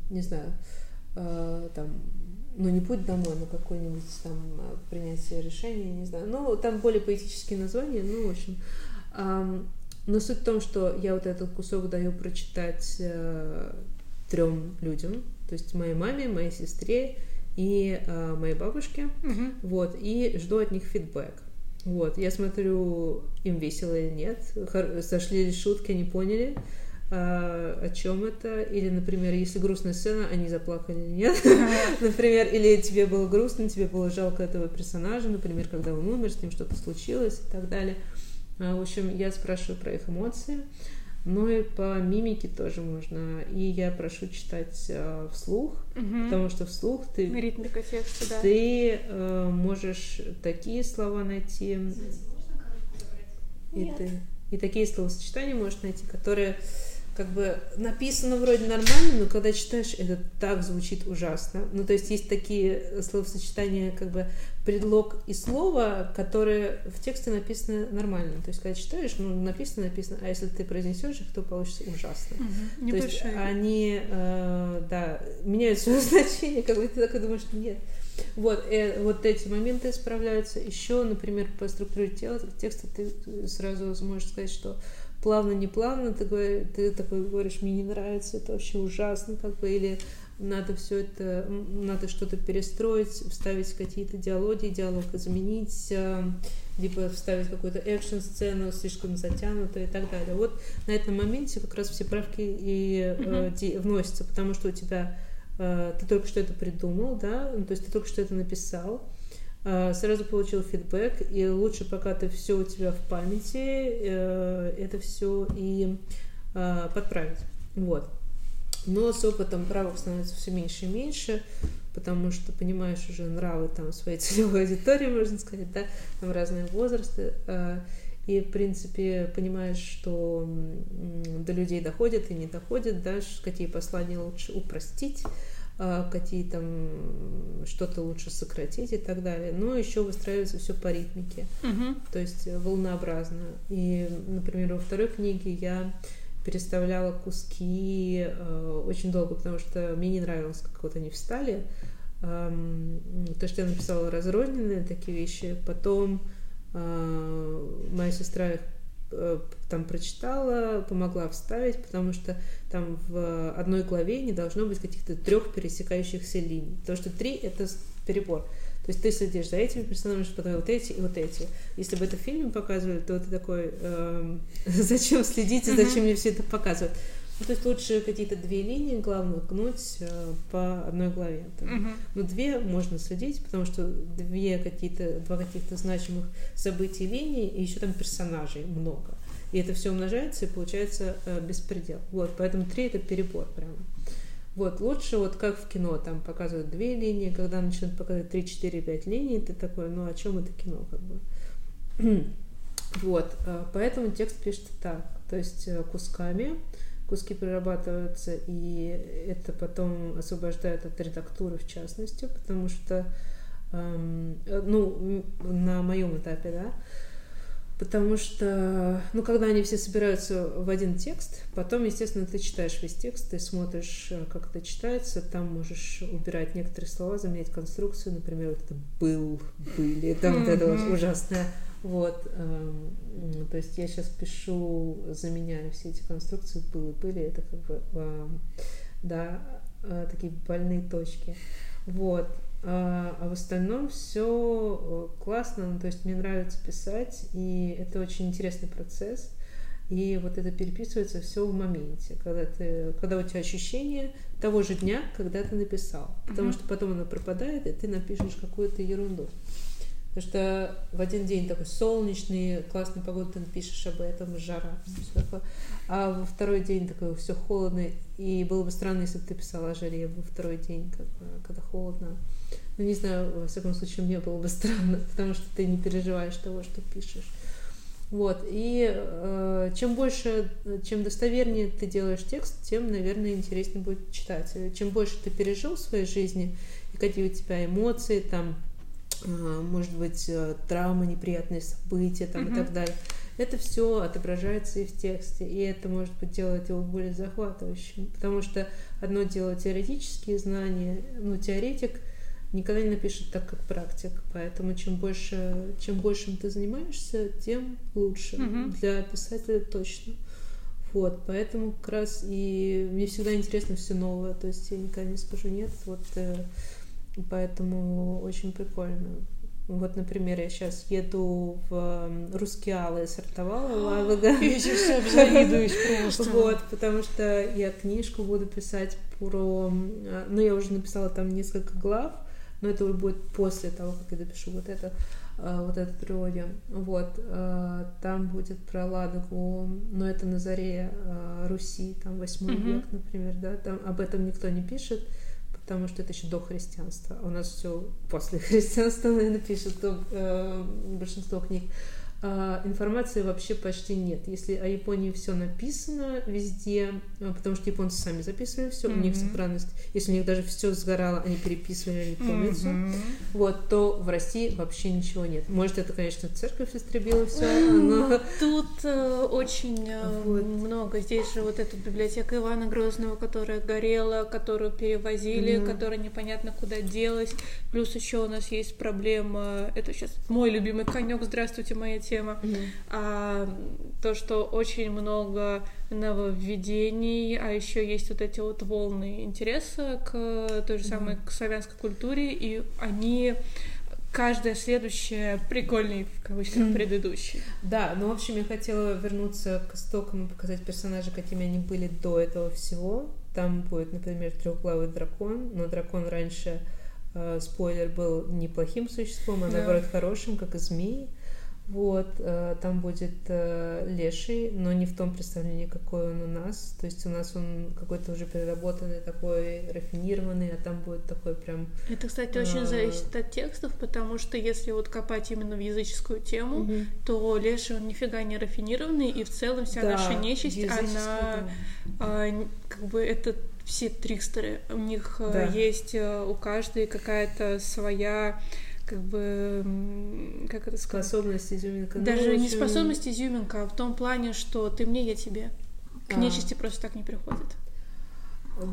не знаю, там, ну, не путь домой, но какое-нибудь там принятие решения, не знаю. Ну, там более поэтические названия, ну, в общем... Но суть в том, что я вот этот кусок даю прочитать э, трем людям, то есть моей маме, моей сестре и э, моей бабушке, uh-huh. вот, и жду от них фидбэк. Вот, я смотрю, им весело или нет, хор- сошли ли шутки, не поняли, э, о чем это, или, например, если грустная сцена, они заплакали или нет, например, или тебе было грустно, тебе было жалко этого персонажа, например, когда он умер, с ним что-то случилось и так далее. В общем, я спрашиваю про их эмоции, но и по мимике тоже можно. И я прошу читать э, вслух, угу. потому что вслух ты, ритмика текста, да. ты э, можешь такие слова найти, и, ты, и такие словосочетания можешь найти, которые как бы написано вроде нормально, но когда читаешь, это так звучит ужасно. Ну, то есть есть такие словосочетания, как бы предлог и слово, которые в тексте написаны нормально. То есть когда читаешь, ну, написано, написано, а если ты произнесешь их, то получится ужасно. Угу, не то есть они, э, да, меняют свое значение, как бы ты такой думаешь, что нет. Вот, э, вот эти моменты исправляются. Еще, например, по структуре тела, текста ты сразу можешь сказать, что плавно-неплавно, ты, говоришь, ты такой говоришь, мне не нравится, это вообще ужасно, как бы, или надо все это, надо что-то перестроить, вставить какие-то диалоги, диалог изменить, либо вставить какую-то экшн-сцену, слишком затянутую и так далее. Вот на этом моменте как раз все правки и mm-hmm. вносятся, потому что у тебя, ты только что это придумал, да, то есть ты только что это написал, сразу получил фидбэк, и лучше, пока ты все у тебя в памяти, это все и подправить. Вот. Но с опытом правок становится все меньше и меньше, потому что понимаешь уже нравы там своей целевой аудитории, можно сказать, да, там разные возрасты. И, в принципе, понимаешь, что до людей доходит и не доходит, да, какие послания лучше упростить, какие там что-то лучше сократить и так далее. Но еще выстраивается все по ритмике, uh-huh. то есть волнообразно. И, например, во второй книге я переставляла куски э, очень долго, потому что мне не нравилось, как вот они встали. Эм, то, что я написала разрозненные такие вещи. Потом э, моя сестра их там прочитала, помогла вставить, потому что там в одной главе не должно быть каких-то трех пересекающихся линий, потому что три — это перебор, то есть ты следишь за этими персонажами, потом вот эти и вот эти. Если бы это в фильме показывали, то ты такой, эм, зачем следить и зачем мне все это показывают? Ну, то есть лучше какие-то две линии главных гнуть э, по одной главе. Uh-huh. Но две можно следить, потому что две какие-то, два каких-то значимых событий линий, и еще там персонажей много. И это все умножается, и получается э, беспредел. Вот, поэтому три — это перебор прямо. Вот, лучше вот как в кино, там показывают две линии, когда начнут показывать три, четыре, пять линий, ты такой, ну о чем это кино, как бы. Вот, поэтому текст пишется так, то есть кусками, куски перерабатываются, и это потом освобождает от редактуры, в частности, потому что, эм, ну, на моем этапе, да, потому что, ну, когда они все собираются в один текст, потом, естественно, ты читаешь весь текст, ты смотришь, как это читается, там можешь убирать некоторые слова, заменять конструкцию, например, вот это «был», «были», там вот это вот ужасное. Вот, эм, то есть я сейчас пишу, заменяю все эти конструкции, «был» и «были», это как бы, э, да, э, такие больные точки. Вот. А в остальном все классно, ну, то есть мне нравится писать, и это очень интересный процесс, и вот это переписывается все в моменте, когда, ты, когда у тебя ощущение того же дня, когда ты написал, потому mm-hmm. что потом оно пропадает, и ты напишешь какую-то ерунду. Потому что в один день такой солнечный, классная погода, ты напишешь об этом, жара, все такое. А во второй день такой все холодно, и было бы странно, если бы ты писала о жаре во второй день, как, когда холодно. Ну, не знаю, во всяком случае, мне было бы странно, потому что ты не переживаешь того, что пишешь. Вот, и э, чем больше, чем достовернее ты делаешь текст, тем, наверное, интереснее будет читать. Чем больше ты пережил в своей жизни, и какие у тебя эмоции там, может быть, травмы, неприятные события там, mm-hmm. и так далее. Это все отображается и в тексте, и это, может быть, делает его более захватывающим, потому что одно дело теоретические знания, ну, теоретик никогда не напишет так, как практик, поэтому чем больше, чем большим ты занимаешься, тем лучше. Mm-hmm. Для писателя точно. Вот, поэтому как раз и мне всегда интересно все новое, то есть я никогда не скажу нет, вот... Поэтому очень прикольно. Вот, например, я сейчас еду в Рускеалы, сортовала Лавага. Я сейчас завидуюсь просто. Вот, потому что я книжку буду писать про... Ну, я уже написала там несколько глав, но это уже будет после того, как я допишу вот это, вот эту трилогию. Вот, там будет про Ладогу, но это на заре Руси, там, восьмой mm-hmm. век, например, да, там об этом никто не пишет, потому что это еще до христианства. У нас все после христианства, наверное, пишет э, большинство книг. Э, информации вообще почти нет. Если о Японии все написано везде, потому что японцы сами записывали все, mm-hmm. у них сохранность. Если у них даже все сгорало, они переписывали, они помнят mm-hmm. все. Вот, то в России вообще ничего нет. Может, это, конечно, церковь истребила все. Mm-hmm. Но... Тут э, очень э, вот. много. Здесь же вот эта библиотека Ивана Грозного, которая горела, которую перевозили, mm-hmm. которая непонятно куда делась. Плюс еще у нас есть проблема. Это сейчас мой любимый конек. Здравствуйте, моя тема. Mm-hmm. А, то, что очень много нововведений, а еще есть вот эти вот волны интереса к той же самой mm-hmm. к славянской культуре, и они каждая следующая прикольнее, в кавычках, mm-hmm. предыдущей. Да, ну, в общем, я хотела вернуться к истокам и показать персонажей, какими они были до этого всего. Там будет, например, трехглавый дракон, но дракон раньше, э, спойлер, был неплохим существом, а yeah. наоборот хорошим, как и змеи. Вот, там будет леший, но не в том представлении, какой он у нас. То есть у нас он какой-то уже переработанный, такой рафинированный, а там будет такой прям... Это, кстати, очень а... зависит от текстов, потому что если вот копать именно в языческую тему, угу. то леший, он нифига не рафинированный, и в целом вся да, наша нечисть, она... Да. А, как бы это все трикстеры. У них да. есть у каждой какая-то своя... как бы, как это сказать? Способность изюминка. Даже ну, не очень... способность изюминка, а в том плане, что ты мне, я тебе. К а. нечисти просто так не приходит.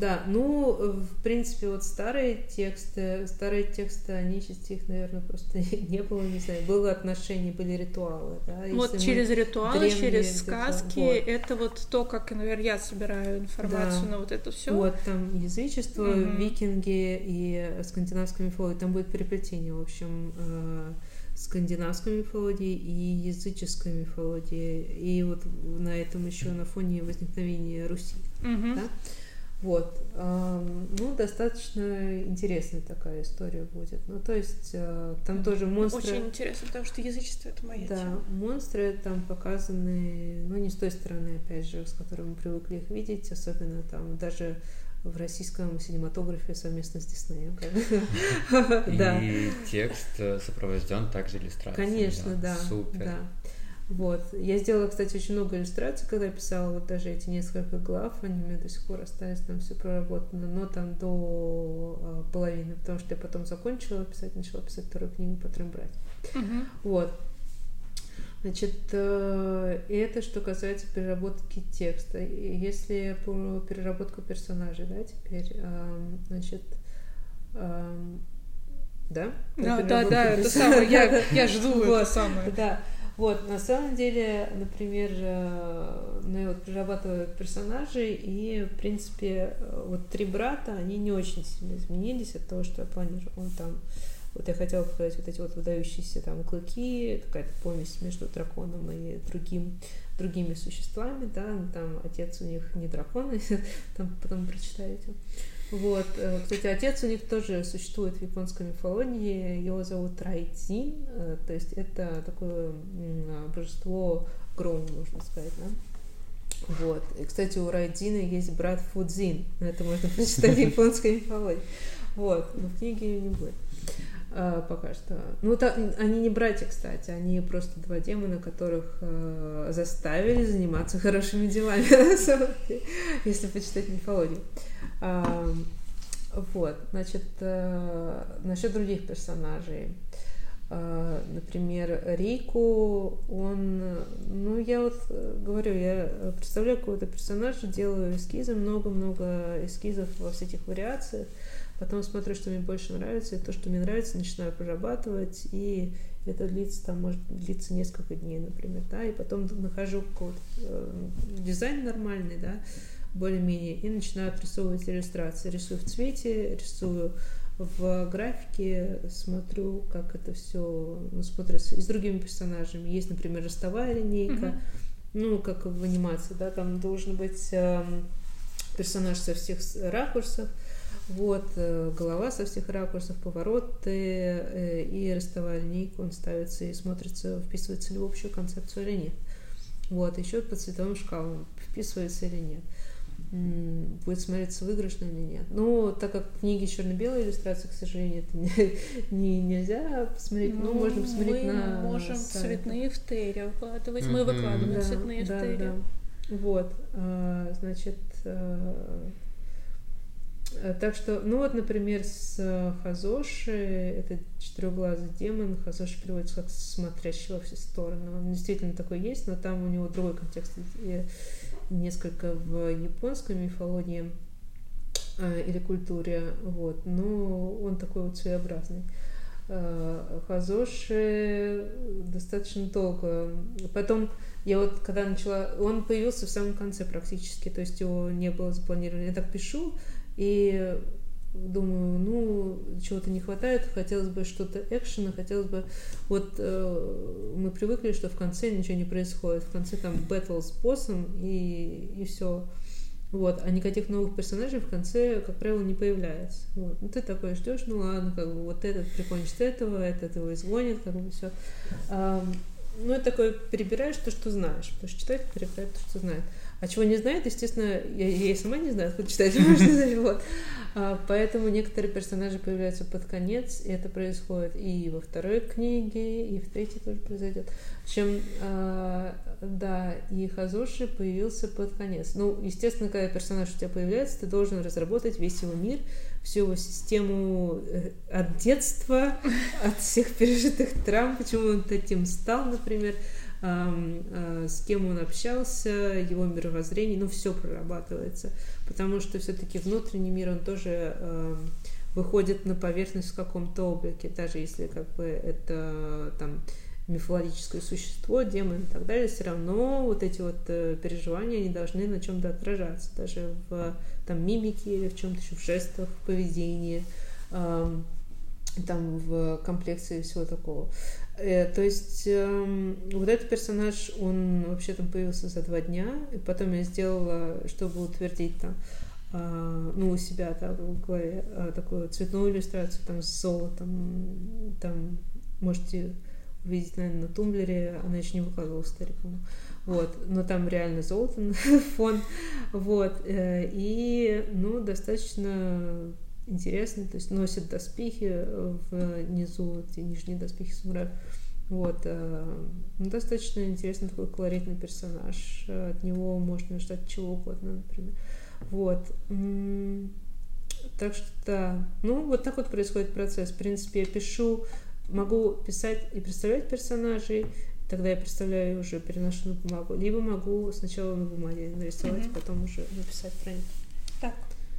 Да, ну, в принципе, вот старые тексты, старые тексты о нечисти, их, наверное, просто не было, не знаю, было отношения, были ритуалы, да. Вот через ритуалы, через сказки, вот. Это вот то, как, наверное, я собираю информацию да. на вот это все. Вот, там язычество, mm-hmm. викинги и скандинавская мифология, там будет переплетение, в общем, скандинавской мифологии и языческой мифологии, и вот на этом еще на фоне возникновения Руси, mm-hmm. да. Вот, ну, достаточно интересная такая история будет. Ну, то есть, там тоже монстры... Очень интересно, потому что язычество — это моя да, тема. Да, монстры там показаны, ну, не с той стороны, опять же, с которой мы привыкли их видеть, особенно там даже в российском синематографе совместно с Диснеем. И текст сопровожден также иллюстрациями. Конечно, да. Супер. Вот. Я сделала, кстати, очень много иллюстраций, когда писала вот даже эти несколько глав, они у меня до сих пор остались, там все проработано, но там до половины, потому что я потом закончила писать, начала писать вторую книгу, потом брать. Uh-huh. Вот. Значит, это что касается переработки текста. Если про переработку персонажей, да, теперь, значит... Да? Да, да, да, это самое, я, я жду это самое. Да. Вот, на самом деле, например, ну, я вот прорабатываю персонажей, и, в принципе, вот три брата, они не очень сильно изменились от того, что я планировала там. Вот я хотела показать вот эти вот выдающиеся там клыки, какая-то помесь между драконом и другим, другими существами, да, там отец у них не дракон, там потом прочитаете. Вот, кстати, отец у них тоже существует в японской мифологии, его зовут Райдзин, то есть это такое божество грома, можно сказать, да? Вот, и, кстати, у Райдзина есть брат Фудзин, это можно прочитать в японской мифологии, вот, но в книге ее не будет пока что. Ну, там, они не братья, кстати, они просто два демона, которых э, заставили заниматься хорошими делами, на самом деле, если почитать мифологию. А, вот, значит, э, насчет других персонажей. А, например, Рику, он, ну, я вот говорю, я представляю какого-то персонажа, делаю эскизы, много-много эскизов во всяких вариациях, потом смотрю, что мне больше нравится, и то, что мне нравится, начинаю прорабатывать, и это длится, там, может длиться несколько дней, например, да, и потом нахожу какой-то э, дизайн нормальный, да, более-менее, и начинаю отрисовывать иллюстрации, рисую в цвете, рисую в графике, смотрю, как это все, ну, смотрится и с другими персонажами, есть, например, ростовая линейка, mm-hmm. ну, как в анимации, да, там должен быть э, персонаж со всех ракурсов, вот, голова со всех ракурсов, повороты и ростовая линейка, он ставится и смотрится, вписывается ли в общую концепцию или нет. Вот, еще под цветовым шкалом, вписывается или нет. Будет смотреться выигрышно или нет. Но так как книги черно-белые иллюстрации, к сожалению, это не, не, нельзя посмотреть, но ну, можно посмотреть мы на... Мы можем сайт. Цветные в Терри выкладывать, mm-hmm. мы выкладываем да, цветные да, в Терри. Да. Вот, а, значит... Так что, ну вот, например, с Хазоши, это четырехглазый демон, Хазоши переводится как «смотрящий во все стороны». Он действительно такой есть, но там у него другой контекст, несколько в японской мифологии или культуре, вот, но он такой вот своеобразный. Хазоши достаточно долго. Потом я вот когда начала, он появился в самом конце практически, то есть его не было запланировано. Я так пишу, и думаю, ну, чего-то не хватает, хотелось бы что-то экшена, хотелось бы... Вот э, мы привыкли, что в конце ничего не происходит, в конце там бэтл с боссом и, и все. Вот, а никаких новых персонажей в конце, как правило, не появляется. Вот. Ну, ты такой ждешь, ну ладно, как бы вот этот прикончит этого, этот его изгонит, как бы все. А, ну, это такое, перебираешь то, что знаешь, потому что читатель перебирает то, что знает. А чего не знает, естественно, я, я и сама не знаю, откуда читать можно. Вот. А, поэтому некоторые персонажи появляются под конец, и это происходит и во второй книге, и в третьей тоже произойдет. В общем, а, да, и Хазоши появился под конец. Ну, естественно, когда персонаж у тебя появляется, ты должен разработать весь его мир, всю его систему от детства, от всех пережитых травм, почему он таким стал, например, с кем он общался, его мировоззрение, ну, все прорабатывается, потому что все-таки внутренний мир, он тоже э, выходит на поверхность в каком-то облике, даже если как бы это там мифологическое существо, демон и так далее, все равно вот эти вот переживания, они должны на чем-то отражаться, даже в там мимике или в чем-то еще, в жестах, в поведении, э, там в комплекции всего такого. То есть э, вот этот персонаж, он вообще там появился за два дня, и потом я сделала, чтобы утвердить там, э, ну, у себя да, в голове э, такую цветную иллюстрацию там с золотом, там можете видеть, наверное, на Тумблере, она еще не выкладывалась, стариком. Вот, но там реально золото фон, вот, и, ну, достаточно интересно, то есть носят доспехи внизу, те нижние доспехи самураев, вот, ну, достаточно интересный такой колоритный персонаж, от него можно ждать чего угодно, например, вот. Так что, да, ну, вот так вот происходит процесс, в принципе, я пишу, могу писать и представлять персонажей, тогда я представляю уже, переношу на бумагу. Либо могу сначала на бумаге нарисовать, mm-hmm. потом уже написать про них. Так,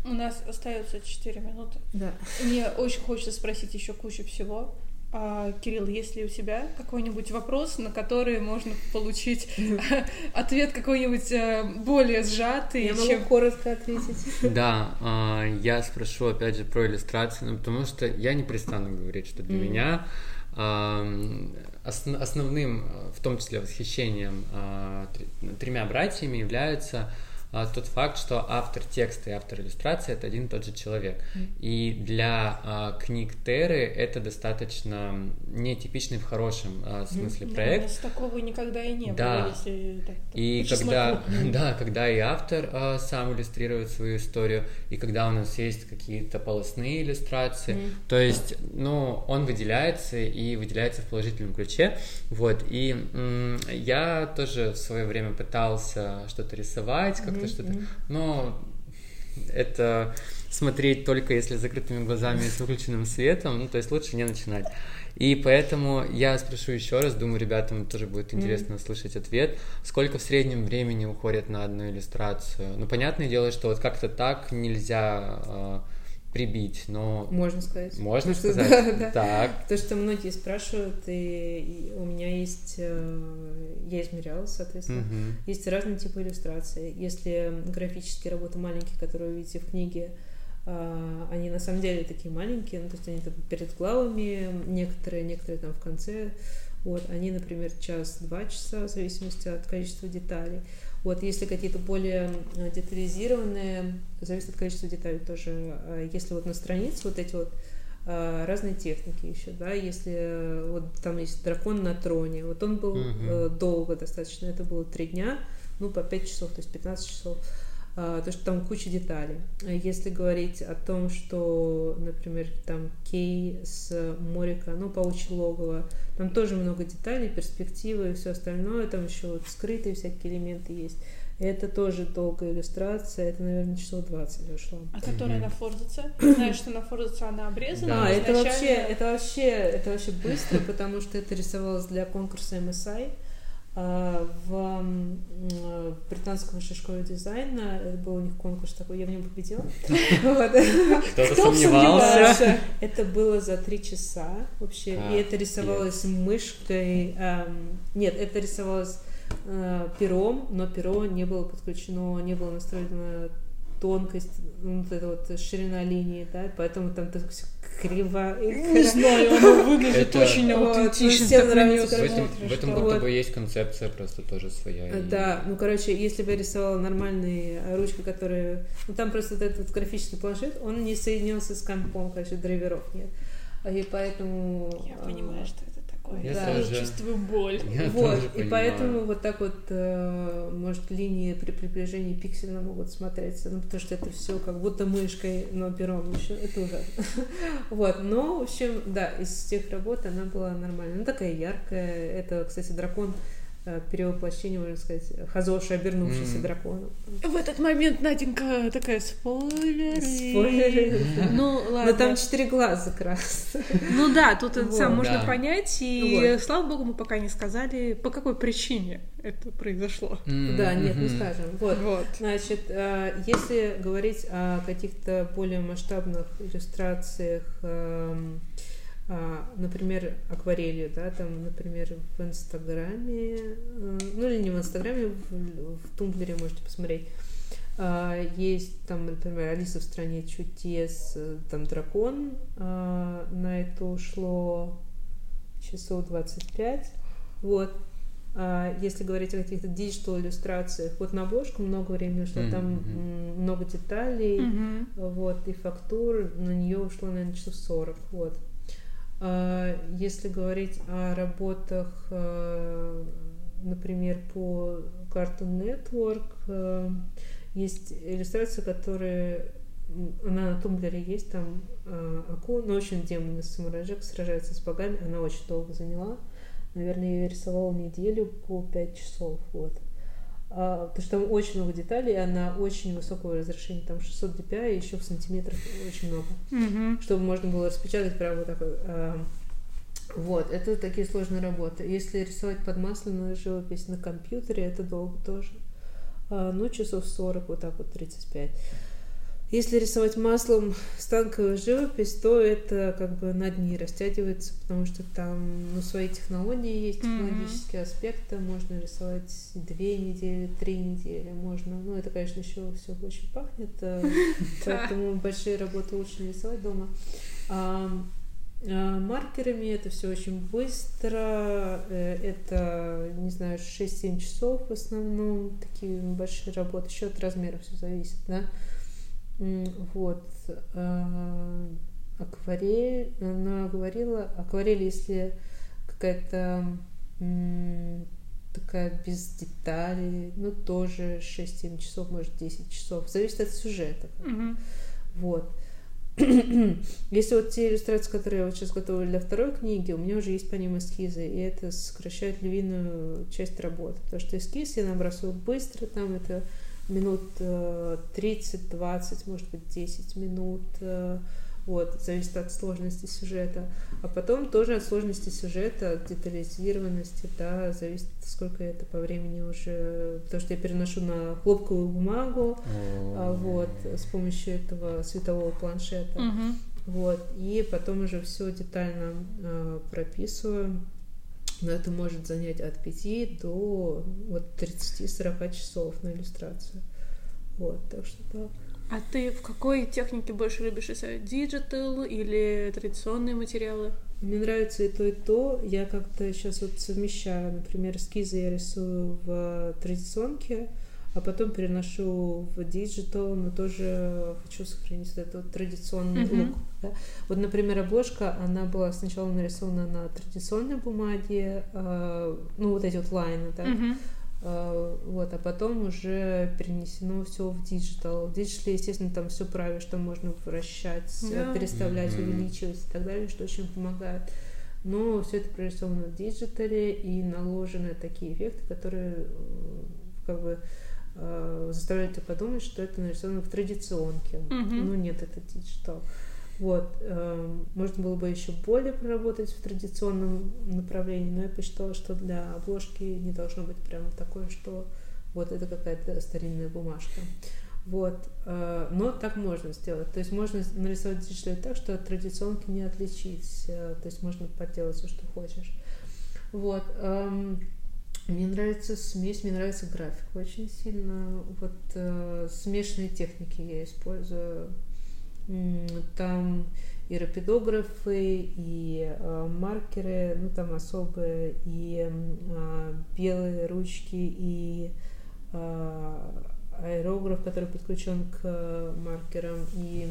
у нас остается четыре минуты. Да. Мне очень хочется спросить еще кучу всего. А, Кирилл, есть ли у тебя какой-нибудь вопрос, на который можно получить mm-hmm. ответ какой-нибудь более сжатый? Я могу чем... коротко ответить. Да, я спрошу опять же про иллюстрации, потому что я не перестану говорить, что для mm-hmm. меня... основным, в том числе восхищением тремя братьями является тот факт, что автор текста и автор иллюстрации — это один и тот же человек. Mm-hmm. И для книг Терры это достаточно нетипичный в хорошем смысле mm-hmm. проект. Да, у нас такого никогда и не да. было, если так. И когда, да, когда и автор сам иллюстрирует свою историю, и когда у нас есть какие-то полосные иллюстрации, mm-hmm. то есть, ну, он выделяется и выделяется в положительном ключе. Вот. И м- я тоже в свое время пытался что-то рисовать, как-то что-то, но это смотреть только если закрытыми глазами и с выключенным светом, ну, то есть лучше не начинать. И поэтому я спрошу еще раз, думаю, ребятам тоже будет интересно mm-hmm. услышать ответ, сколько в среднем времени уходит на одну иллюстрацию? Ну, понятное дело, что вот как-то так нельзя э, прибить, но... Можно сказать. Можно что, сказать, да, так. То, что многие спрашивают, и, и у меня есть... Э, я измеряла, соответственно. Mm-hmm. Есть разные типы иллюстрации. Если графические работы маленькие, которые вы видите в книге, они на самом деле такие маленькие, ну, то есть они там перед главами, некоторые, некоторые там в конце, вот, они, например, час-два часа, в зависимости от количества деталей. Вот, если какие-то более детализированные, зависит от количества деталей тоже. Если вот на странице вот эти вот разные техники еще, да, если вот там есть дракон на троне, вот он был mm-hmm. долго достаточно, это было три дня, ну, по пять часов, то есть пятнадцать часов. То, что там куча деталей. Если говорить о том, что, например, там Кей с Морика, ну, паучье логово, там тоже много деталей, перспективы и все остальное, там еще вот скрытые всякие элементы есть. Это тоже долгая иллюстрация, это, наверное, часов двадцать ушло. А которая mm-hmm. на Форзаце? Знаешь, что на Форзаце она обрезана? Да, это изначально... вообще, это вообще, это вообще быстро, потому что это рисовалось для конкурса эм эс ай. В британской высшей школе дизайна, это был у них конкурс такой, я в нем победила. Кто-то сомневался. Это было за три часа вообще, и это рисовалось мышкой, нет, это рисовалось пером, но перо не было подключено, не было настроено тонкость, вот эта вот ширина линии, да, поэтому там так все криво. Не знаю, оно выглядит очень аутентично. В этом будто бы есть концепция просто тоже своя. Да, ну, короче, если бы я рисовала нормальные ручки, которые... Ну, там просто этот графический планшет, он не соединился с компом, короче, драйверов нет. И поэтому... Я понимаю, что это такое. Я чувствую боль. Вот, и поэтому вот так вот, может, линии при приближении пиксельно могут смотреться, ну, потому что это все как будто мышкой, но пером еще, это ужасно. Вот, но, в общем, да, из тех работ она была нормальная, ну, такая яркая, это, кстати, дракон, перевоплощение, можно сказать, Хазоши, обернувшийся mm. драконом. В этот момент Наденька такая: спойлеры. Спойлеры. Ну, ладно. Но там четыре глаза как раз. Ну да, тут вот, сам да. можно понять. И вот, слава богу, мы пока не сказали, по какой причине это произошло. Mm. Да, нет, mm-hmm. не скажем. Вот. Вот. Значит, если говорить о каких-то более масштабных иллюстрациях, например, акварелью, да, там, например, в Инстаграме, ну или не в Инстаграме, в, в Тумблере можете посмотреть, есть там, например, Алиса в стране чудес, там дракон, на это ушло часов двадцать пять, вот. Если говорить о каких-то диджитал иллюстрациях, вот на обложку много времени ушло, mm-hmm. там много деталей, mm-hmm. вот, и фактур, на нее ушло, наверное, часов сорок, вот. Если говорить о работах, например, по Cartoon Network, есть иллюстрации, которые... Она на Tumblr есть, там Аку, но очень демон из Самурай Джек сражается с богами. Она очень долго заняла. Наверное, я ее рисовала неделю по пять часов. Вот. А, потому что там очень много деталей, она очень высокого разрешения, там шестьсот ди пи ай, и еще в сантиметрах очень много, mm-hmm. чтобы можно было распечатать прямо вот так вот. А, вот, это такие сложные работы. Если рисовать подмасляную живопись на компьютере, это долго тоже. А, ну, часов сорок, вот так вот, тридцать пять. Если рисовать маслом станковую живопись, то это как бы на дни растягивается, потому что там ну, свои технологии есть, технологические mm-hmm. аспекты, можно рисовать две недели, три недели, можно, ну это, конечно, еще все очень пахнет, поэтому большие работы лучше рисовать дома. А, а маркерами это все очень быстро, это, не знаю, шесть-семь часов в основном, такие большие работы, еще от размера все зависит, да. Вот, акварель, она говорила, акварель, если какая-то м- такая без деталей, ну, тоже шесть-семь часов, может, десять часов, зависит от сюжета. Mm-hmm. Вот. Если вот те иллюстрации, которые я вот сейчас готовила для второй книги, у меня уже есть по ним эскизы, и это сокращает львиную часть работы, потому что эскиз я набрасываю быстро, там это... минут тридцать-двадцать, может быть, десять минут. Вот, зависит от сложности сюжета. А потом тоже от сложности сюжета, от детализированности, да, зависит, сколько это по времени уже... Потому что я переношу на хлопковую бумагу, mm-hmm. вот, с помощью этого светового планшета. Mm-hmm. Вот, и потом уже все детально э, прописываю. Но это может занять от пяти до вот, тридцать-сорок часов на иллюстрацию. Вот, так что так. А ты в какой технике больше любишь рисовать? Диджитал или традиционные материалы? Мне нравится и то, и то. Я как-то сейчас вот совмещаю. Например, эскизы я рисую в традиционке, а потом переношу в диджитал, но тоже хочу сохранить этот традиционный mm-hmm. лук. Да? Вот, например, обложка, она была сначала нарисована на традиционной бумаге, э, ну, вот эти вот лайны, да, mm-hmm. э, вот, а потом уже перенесено все в диджитал. В диджитале, естественно, там все правильно, что можно вращать, yeah. переставлять, mm-hmm. увеличивать и так далее, что очень помогает. Но все это прорисовано в диджитале, и наложены такие эффекты, которые как бы заставляют тебя подумать, что это нарисовано в традиционке. Mm-hmm. Ну нет, это диджитал. Вот. Можно было бы еще более проработать в традиционном направлении, но я посчитала, что для обложки не должно быть прямо такое, что вот это какая-то старинная бумажка. Вот. Но так можно сделать. То есть можно нарисовать диджитал так, что от традиционки не отличить. То есть можно подделать все, что хочешь. Вот. Мне нравится смесь, мне нравится график очень сильно. Вот э, смешанные техники я использую. Там и рапидографы, и э, маркеры, ну там особые, и э, белые ручки, и э, аэрограф, который подключен к маркерам, и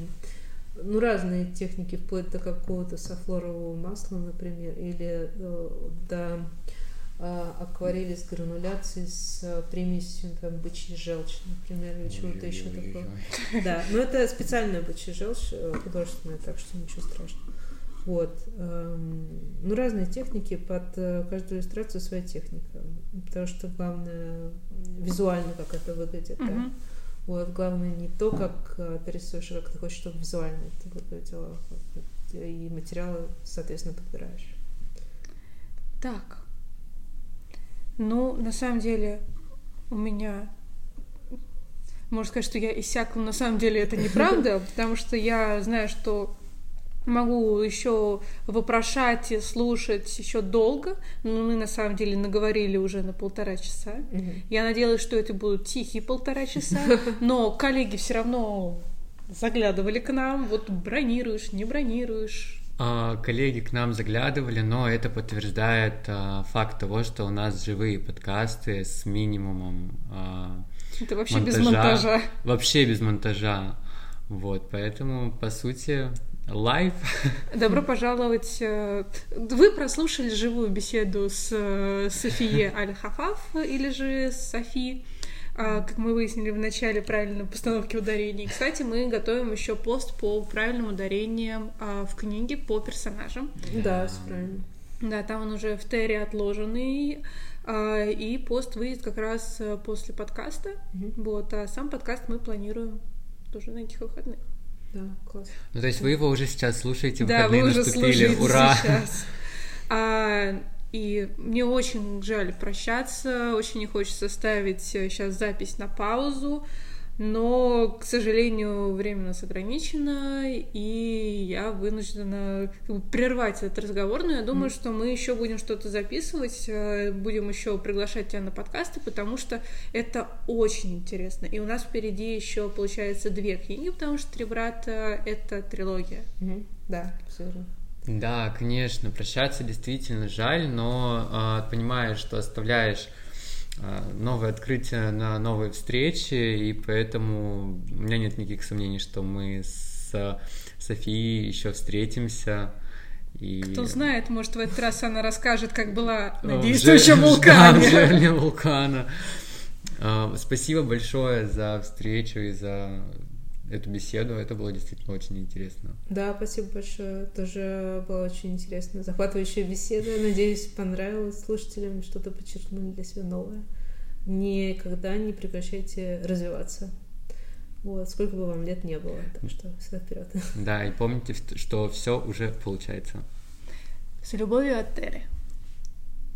ну, разные техники, вплоть до какого-то софлорового масла, например, или э, до... акварели с грануляцией, с примесью там, бычьей желчи, например, или чего-то еще такого. Да, но это специальная бычья желчь, художественная, так что ничего страшного. Вот. Ну, разные техники, под каждую иллюстрацию своя техника, потому что главное визуально, как это выглядит, mm-hmm. да? Вот, главное не то, как ты рисуешь, а как ты хочешь, чтобы визуально это выглядело, и материалы, соответственно, подбираешь. Так. Ну, на самом деле, у меня... Можно сказать, что я иссякла, но на самом деле это неправда, потому что я знаю, что могу еще вопрошать и слушать еще долго, но мы на самом деле наговорили уже на полтора часа. Mm-hmm. Я надеялась, что это будут тихие полтора часа, но коллеги все равно заглядывали к нам, вот бронируешь, не бронируешь... Коллеги к нам заглядывали, но это подтверждает а, факт того, что у нас живые подкасты с минимумом а, это вообще монтажа. без монтажа. Вообще без монтажа. Вот, поэтому, по сути, Лайв. Добро пожаловать. Вы прослушали живую беседу с Софией Аль-Хафаф, или же Софи, как мы выяснили в начале, правильной постановки ударений. Кстати, мы готовим еще пост по правильным ударениям в книге по персонажам. Да, все правильно. Да, там он уже в Терре отложенный. И пост выйдет как раз после подкаста. Mm-hmm. Вот, а сам подкаст мы планируем тоже на этих выходных. Да, класс. Ну, то есть вы его уже сейчас слушаете, да, выходные вы уже наступили, ура! А, и мне очень жаль прощаться, очень не хочется ставить сейчас запись на паузу, но, к сожалению, время у нас ограничено, и я вынуждена прервать этот разговор, но я думаю, mm. что мы еще будем что-то записывать, будем еще приглашать тебя на подкасты, потому что это очень интересно. И у нас впереди еще, получается, две книги, потому что «Три брата» — это трилогия. Mm-hmm. Да, абсолютно. Да, конечно, прощаться действительно жаль, но э, понимаешь, что оставляешь новые открытия на новые встречи, и поэтому у меня нет никаких сомнений, что мы с Софией еще встретимся. И... Кто знает, может, в этот раз она расскажет, как была на действующем вулкане. В жерле вулкана. Спасибо большое за встречу и за эту беседу. Это было действительно очень интересно. Да, спасибо большое. Тоже была очень интересная, захватывающая беседа. Надеюсь, понравилось слушателям, что-то подчеркнули для себя новое. Никогда не прекращайте развиваться. Вот, сколько бы вам лет не было. Так что всегда вперед. Да, и помните, что все уже получается. С любовью от Терри.